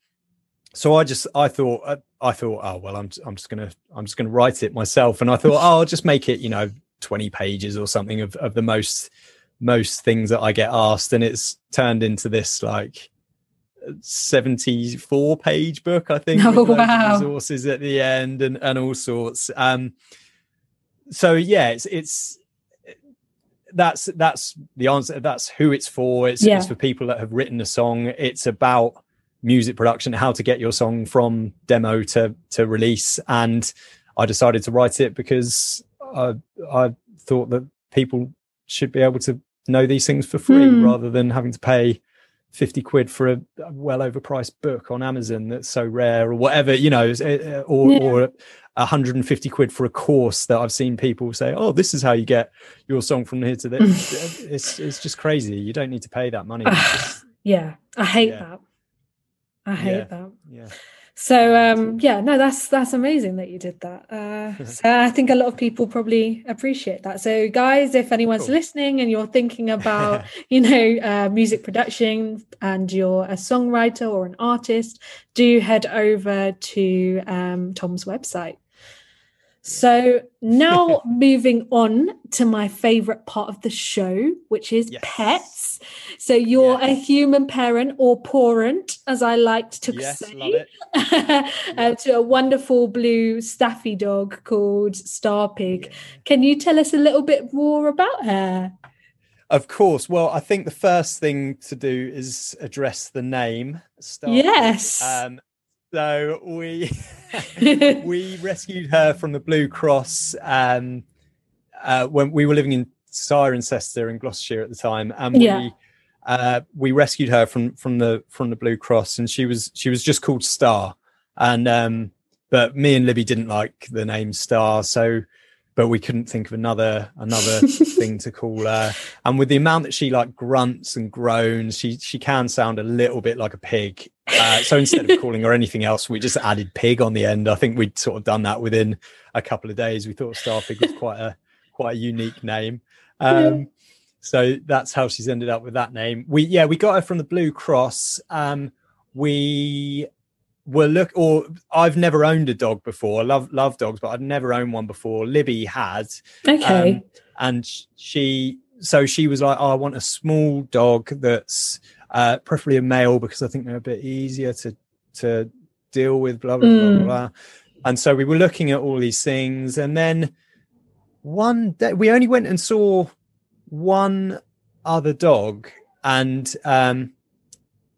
So I just, I thought, I thought, oh, well, I'm, I'm just going to, I'm just going to write it myself. And I thought, oh, I'll just make it, you know, twenty pages or something of, of the most, most things that I get asked. And it's turned into this like seventy-four page book, I think. Oh, wow. Resources at the end and, and all sorts. Um, so yeah, it's, it's, that's, that's the answer. That's who it's for. It's, yeah. It's for people that have written a song. It's about music production, how to get your song from demo to to release. And I decided to write it because I, I thought that people should be able to know these things for free mm. rather than having to pay fifty quid for a well overpriced book on Amazon that's so rare or whatever, you know, or, yeah. or one hundred fifty quid for a course that I've seen people say, oh, this is how you get your song from here to there. it's, it's just crazy. You don't need to pay that money. Just, yeah, I hate yeah. that. I hate yeah, that. Yeah. So um, yeah, no, that's that's amazing that you did that. Uh, so I think a lot of people probably appreciate that. So guys, if anyone's cool. listening and you're thinking about, you know, uh, music production and you're a songwriter or an artist, do head over to um, Tom's website. So now moving on to my favorite part of the show, which is yes. pets. So you're yes. a human parent or parent, as I liked to yes, say, love it. uh, yeah. to a wonderful blue Staffy dog called Star Pig. Yeah. Can you tell us a little bit more about her? Of course. Well, I think the first thing to do is address the name. Star yes. Pig. Um, So we we rescued her from the Blue Cross um, uh, when we were living in Cirencester in Gloucestershire at the time, and yeah. we uh, we rescued her from from the from the Blue Cross, and she was she was just called Star, and um, but me and Libby didn't like the name Star, so but we couldn't think of another another thing to call her, and with the amount that she like grunts and groans, she she can sound a little bit like a pig. Uh, so instead of calling her anything else, we just added pig on the end. I think we'd sort of done that within a couple of days. We thought Star Pig was quite a quite a unique name. Um, yeah. So that's how she's ended up with that name. We yeah, we got her from the Blue Cross. Um, we were look or I've never owned a dog before. I love love dogs, but I'd never owned one before. Libby had. Okay. Um, and she so she was like, oh, I want a small dog that's Uh, preferably a male because I think they're a bit easier to to deal with, blah, blah, mm. blah, blah. And so we were looking at all these things. And then one day we only went and saw one other dog, and um,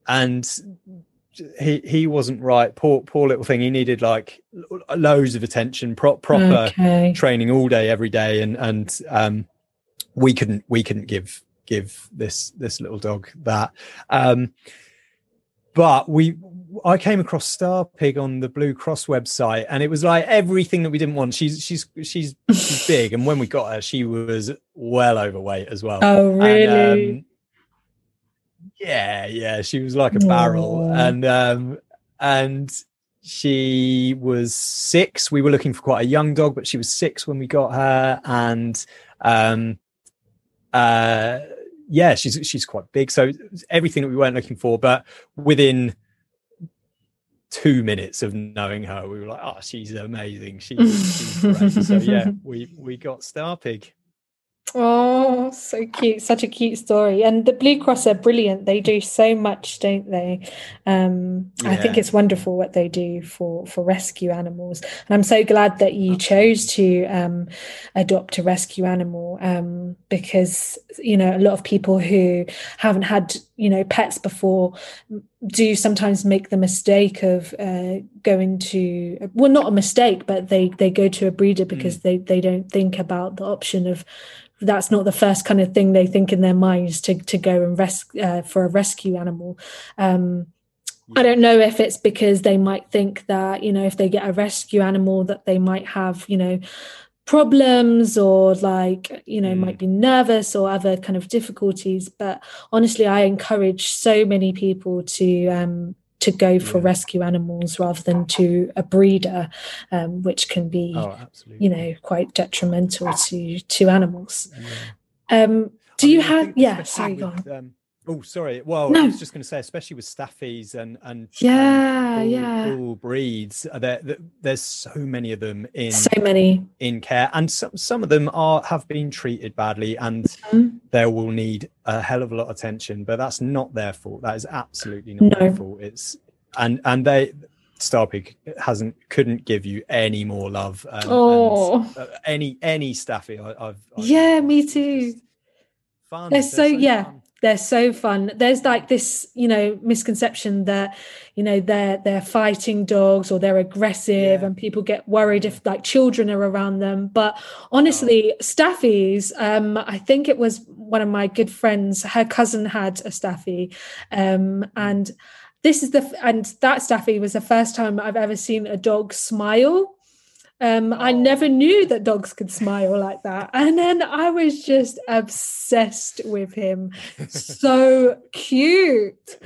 and he he wasn't right. Poor, poor little thing. He needed like loads of attention, pro- proper okay. training all day, every day. And, and um, we couldn't we couldn't give give this this little dog that um but we I came across Star Pig on the Blue Cross website, and it was like everything that we didn't want. She's she's she's, she's big, and when we got her she was well overweight as well. Oh really? And, um, yeah yeah she was like a barrel. Aww. and um and she was six. We were looking for quite a young dog, but she was six when we got her, and um uh yeah she's she's quite big, so everything that we weren't looking for. But within two minutes of knowing her we were like, oh, she's amazing, she's, she's great. So yeah, we we got Star Pig. Oh, so cute. Such a cute story. And the Blue Cross are brilliant. They do so much, don't they? Um, yeah. I think it's wonderful what they do for, for rescue animals. And I'm so glad that you chose to um, adopt a rescue animal um, because, you know, a lot of people who haven't had, you know, pets before do sometimes make the mistake of uh, going to, well, not a mistake, but they, they go to a breeder because mm. they, they don't think about the option of, that's not the first kind of thing they think in their minds to to go and rescue uh, for a rescue animal. Um, I don't know if it's because they might think that, you know, if they get a rescue animal that they might have, you know, problems or like, you know, mm. might be nervous or other kind of difficulties. But honestly, I encourage so many people to um, to go for yeah. rescue animals rather than to a breeder, um, which can be, oh, you know, quite detrimental to, to animals. Yeah. Um, do I mean, you have, yeah, sorry, with, go on. Um, Oh, sorry. Well, no. I was just going to say, especially with staffies and and yeah, and all, yeah, all breeds. There, there, there's so many of them in so many in care, and some some of them are have been treated badly, and mm-hmm. they will need a hell of a lot of attention. But that's not their fault. That is absolutely not no. their fault. It's and and they Star Pig hasn't couldn't give you any more love. Um, oh, and, uh, any any staffy. I, I've, I've yeah, me too. Fun. They're, they're so, so yeah. Fun. They're so fun. There's like this, you know, misconception that, you know, they're they're fighting dogs or they're aggressive, yeah. and people get worried if like children are around them. But honestly, oh. staffies. Um, I think it was one of my good friends. Her cousin had a staffy, um, and this is the and that staffy was the first time I've ever seen a dog smile. Um, I never knew that dogs could smile like that. And then I was just obsessed with him. So cute.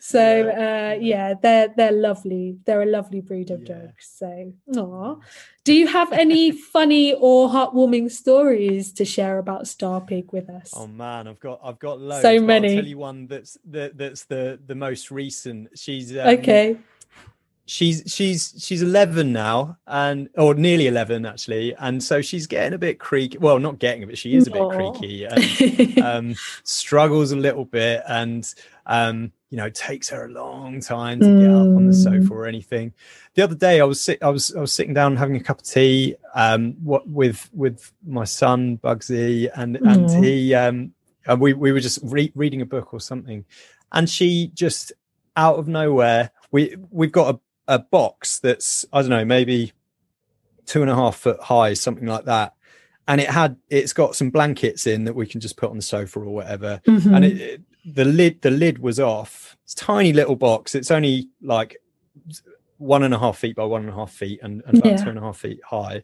So, uh, yeah, they're they're lovely. They're a lovely breed of yeah. dogs. So, aw. Do you have any funny or heartwarming stories to share about Star Pig with us? Oh, man, I've got I've got loads. So many. I'll tell you one that's the, that's the, the most recent. She's um, okay. She's she's she's eleven now, and or nearly eleven actually, and so she's getting a bit creaky. Well, not getting, but she is a bit creaky, and um, struggles a little bit, and um, you know, takes her a long time to mm. get up on the sofa or anything. The other day, I was sit- I was I was sitting down having a cup of tea, um, what with with my son Bugsy, and mm. and he um, and we we were just re- reading a book or something, and she just out of nowhere, we we've got a a box that's, I don't know, maybe two and a half foot high, something like that. And it had, it's got some blankets in that we can just put on the sofa or whatever. Mm-hmm. And it, it, the lid, the lid was off. It's a tiny little box. It's only like one and a half feet by one and a half feet and, and about yeah. two and a half feet high.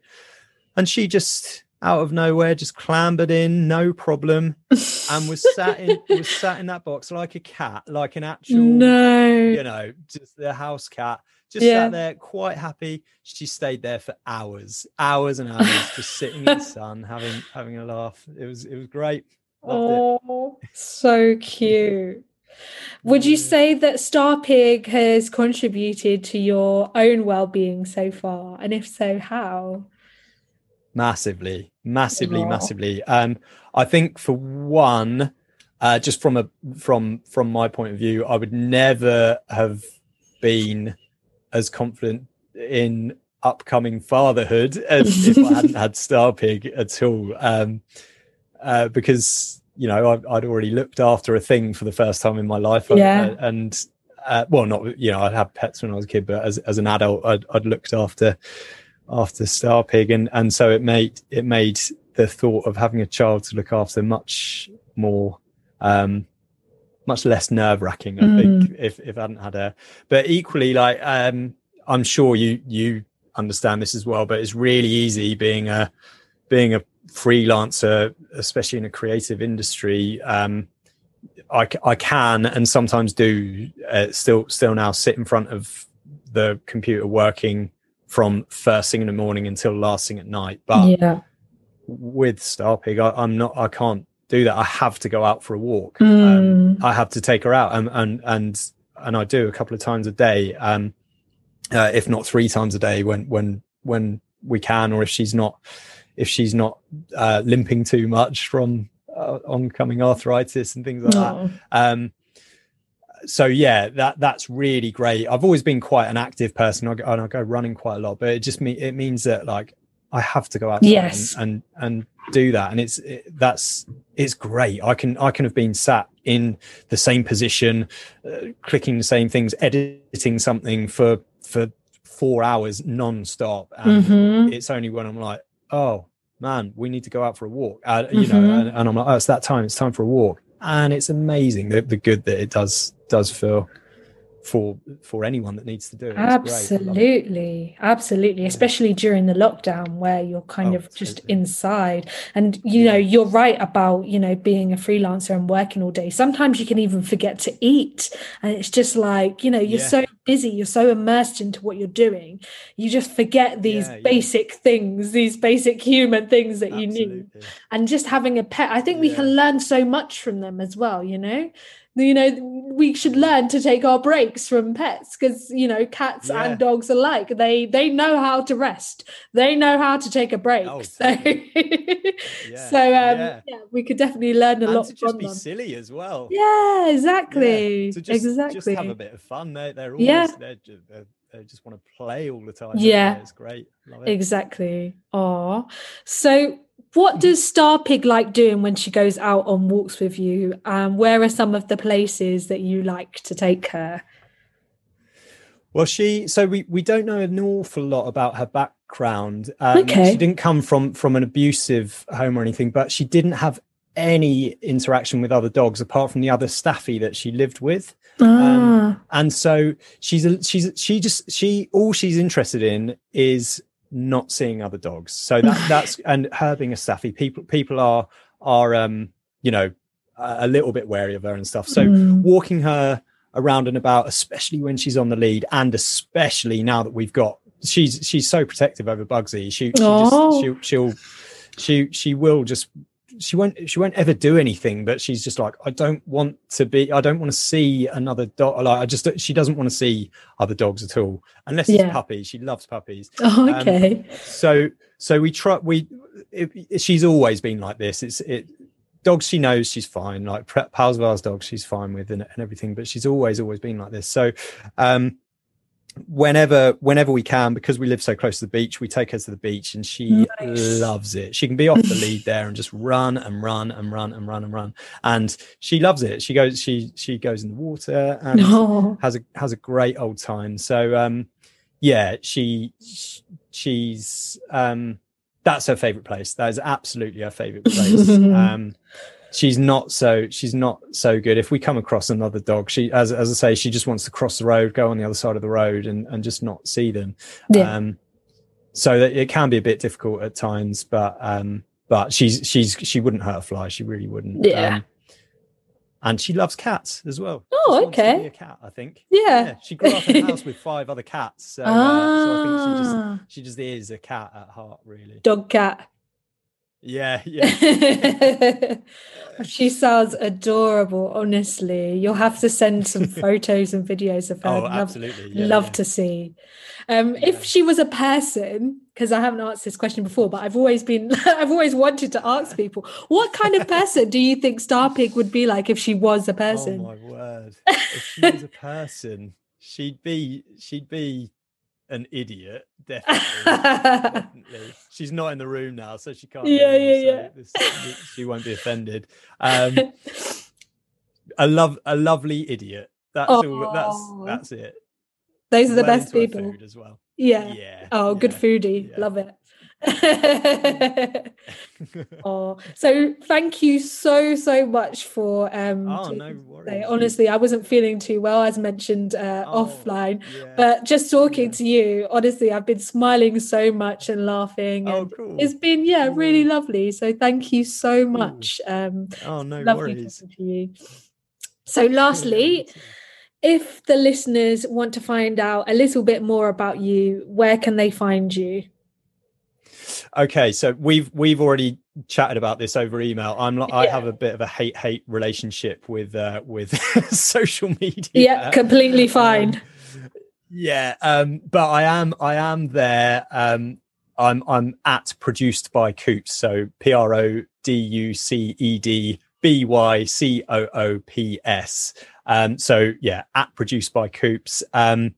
And she just out of nowhere, just clambered in, no problem, and was sat in was sat in that box like a cat, like an actual, no. you know, just the house cat. Just yeah. sat there, quite happy. She stayed there for hours, hours and hours, just sitting in the sun, having having a laugh. It was it was great. Loved oh, it. So cute. Would you say that Star Pig has contributed to your own well-being so far? And if so, how? massively massively Aww. massively um I think for one, uh just from a from from my point of view, I would never have been as confident in upcoming fatherhood as if I hadn't had Star Pig at all, um uh because, you know, I, I'd already looked after a thing for the first time in my life. yeah. I, and uh well, not, you know, I had pets when I was a kid, but as, as an adult I'd, I'd looked after after Star Pig, and and so it made it made the thought of having a child to look after much more um much less nerve-wracking, I mm. think, if, if I hadn't had her. But equally, like, um I'm sure you you understand this as well, but it's really easy being a being a freelancer, especially in a creative industry. um I, I can and sometimes do uh, still still now sit in front of the computer working from first thing in the morning until last thing at night. But yeah. with Star Pig, I, I'm not, I can't do that. I have to go out for a walk. Mm. Um, I have to take her out, and, and, and, and I do a couple of times a day. Um, uh, if not three times a day when, when, when we can, or if she's not, if she's not uh, limping too much from uh, oncoming arthritis and things like oh. that. Um, So yeah, that that's really great. I've always been quite an active person, I go, and I go running quite a lot. But it just me it means that, like, I have to go out yes. and, and and do that, and it's it, that's it's great. I can I can have been sat in the same position, uh, clicking the same things, editing something for for four hours nonstop, and mm-hmm. it's only when I'm like, oh man, we need to go out for a walk, uh, you mm-hmm. know, and, and I'm like, oh, it's that time, it's time for a walk. And it's amazing the, the good that it does does for for for anyone that needs to do it. It's absolutely, it. absolutely, especially during the lockdown where you're kind oh, of just absolutely. inside. And you yeah. know, you're right about, you know, being a freelancer and working all day. Sometimes you can even forget to eat, and it's just like, you know, you're yeah. so busy, you're so immersed into what you're doing, you just forget these yeah, basic yeah. things, these basic human things that Absolutely. you need. And just having a pet, I think yeah. we can learn so much from them as well, you know, you know, we should learn to take our breaks from pets, because, you know, cats yeah. and dogs alike, they they know how to rest. They know how to take a break. Oh, so, yeah. so um, yeah. yeah, we could definitely learn a and lot to just from be them. Silly as well. Yeah, exactly. Yeah. So just, exactly. just have a bit of fun. They, they're always, yeah. they're, they're, they just want to play all the time. Yeah. It's great. Love it. Exactly. Aw. So what does Star Pig like doing when she goes out on walks with you? Um, where are some of the places that you like to take her? Well, she, so we, we don't know an awful lot about her background. Um, okay. She didn't come from, from an abusive home or anything, but she didn't have any interaction with other dogs apart from the other staffy that she lived with. Ah. Um, and so she's, a, she's, she just, she, all she's interested in is not seeing other dogs. So that, that's and her being a staffy, people people are are um you know a little bit wary of her and stuff, so mm. walking her around and about, especially when she's on the lead, and especially now that we've got she's she's so protective over Bugsy, she, she just she, she'll she she will just she won't she won't ever do anything, but she's just like, I don't want to be I don't want to see another dog. Like I just she doesn't want to see other dogs at all, unless yeah. it's puppies. She loves puppies. Oh, okay. Um, so so we try we it, it, she's always been like this. It's it dogs she knows she's fine, like pals of ours dogs she's fine with and, and everything, but she's always always been like this. So um whenever whenever we can, because we live so close to the beach, we take her to the beach, and she nice. Loves it. She can be off the lead there and just run and run and run and run and run, and she loves it. She goes she she goes in the water and oh. has a has a great old time. So um yeah she she's um that's her favorite place. That is absolutely her favorite place. um She's not so she's not so good. If we come across another dog, she as as I say, she just wants to cross the road, go on the other side of the road, and and just not see them. Yeah. Um, so that it can be a bit difficult at times, but um, but she's she's she wouldn't hurt a fly. She really wouldn't. Yeah. Um, and she loves cats as well. Oh, okay. She wants to be a cat, I think. Yeah. yeah she grew up in a house with five other cats, so, ah. uh, so I think she just she just is a cat at heart, really. Dog cat. Yeah, yeah. She sounds adorable, honestly. You'll have to send some photos and videos of her. Oh, absolutely. Yeah, love yeah. to see. Um, yeah. If she was a person, because I haven't asked this question before, but I've always been, I've always wanted to ask people, what kind of person do you think Star Pig would be like if she was a person? Oh my word! If she was a person, she'd be, she'd be. an idiot, definitely. Definitely. She's not in the room now, so she can't yeah yeah me, yeah so this, she won't be offended. um a love a lovely idiot, that's oh. all that's that's it. Those are the well best people as well. Yeah yeah oh yeah. Good foodie, yeah. Love it. Oh, so thank you so so much for um oh, no worries. Honestly, I wasn't feeling too well, as mentioned uh oh, offline yeah. but just talking yeah. to you, honestly, I've been smiling so much and laughing, and oh, cool. it's been yeah cool. really lovely, so thank you so much. Cool. um oh no worries to you. So lastly, if the listeners want to find out a little bit more about you, where can they find you? Okay, so we've we've already chatted about this over email. I'm like, yeah. I have a bit of a hate hate relationship with uh, with social media. Yeah, completely fine. Um, yeah, um, but I am I am there. Um, I'm I'm at produced by Coops. So P R O D U C E D B Y C O O P S. Um, so yeah, at produced by Coops. Um,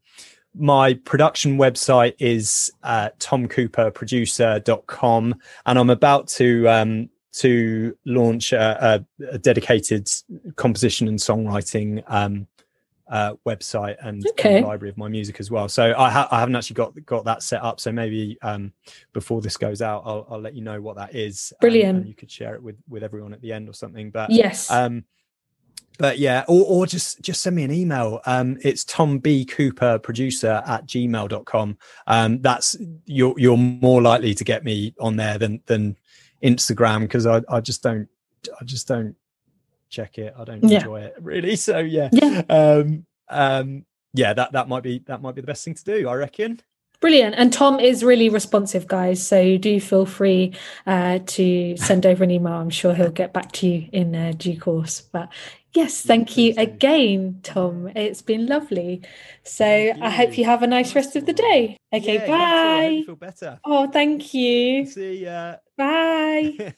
my production website is uh, tom cooper producer dot com, and I'm about to um, to launch a, a, a dedicated composition and songwriting um, uh, website and, okay. and library of my music as well. So I, ha- I haven't actually got got that set up. So maybe um, before this goes out, I'll, I'll let you know what that is. Brilliant. And, and you could share it with, with everyone at the end or something. But yes. Um, But yeah, or, or just just send me an email. Um, it's tom b cooper producer at gmail dot com. Um, that's you're you're more likely to get me on there than than Instagram, because I, I just don't I just don't check it. I don't yeah. enjoy it really. So yeah, yeah. Um, um, yeah, that that might be that might be the best thing to do, I reckon. Brilliant. And Tom is really responsive, guys. So do feel free uh, to send over an email. I'm sure he'll get back to you in uh, due course. But yes, thank you again, Tom. It's been lovely. So I hope you have a nice rest of the day. Okay, yeah, bye. I hope you feel better. Oh, thank you. See ya. Bye.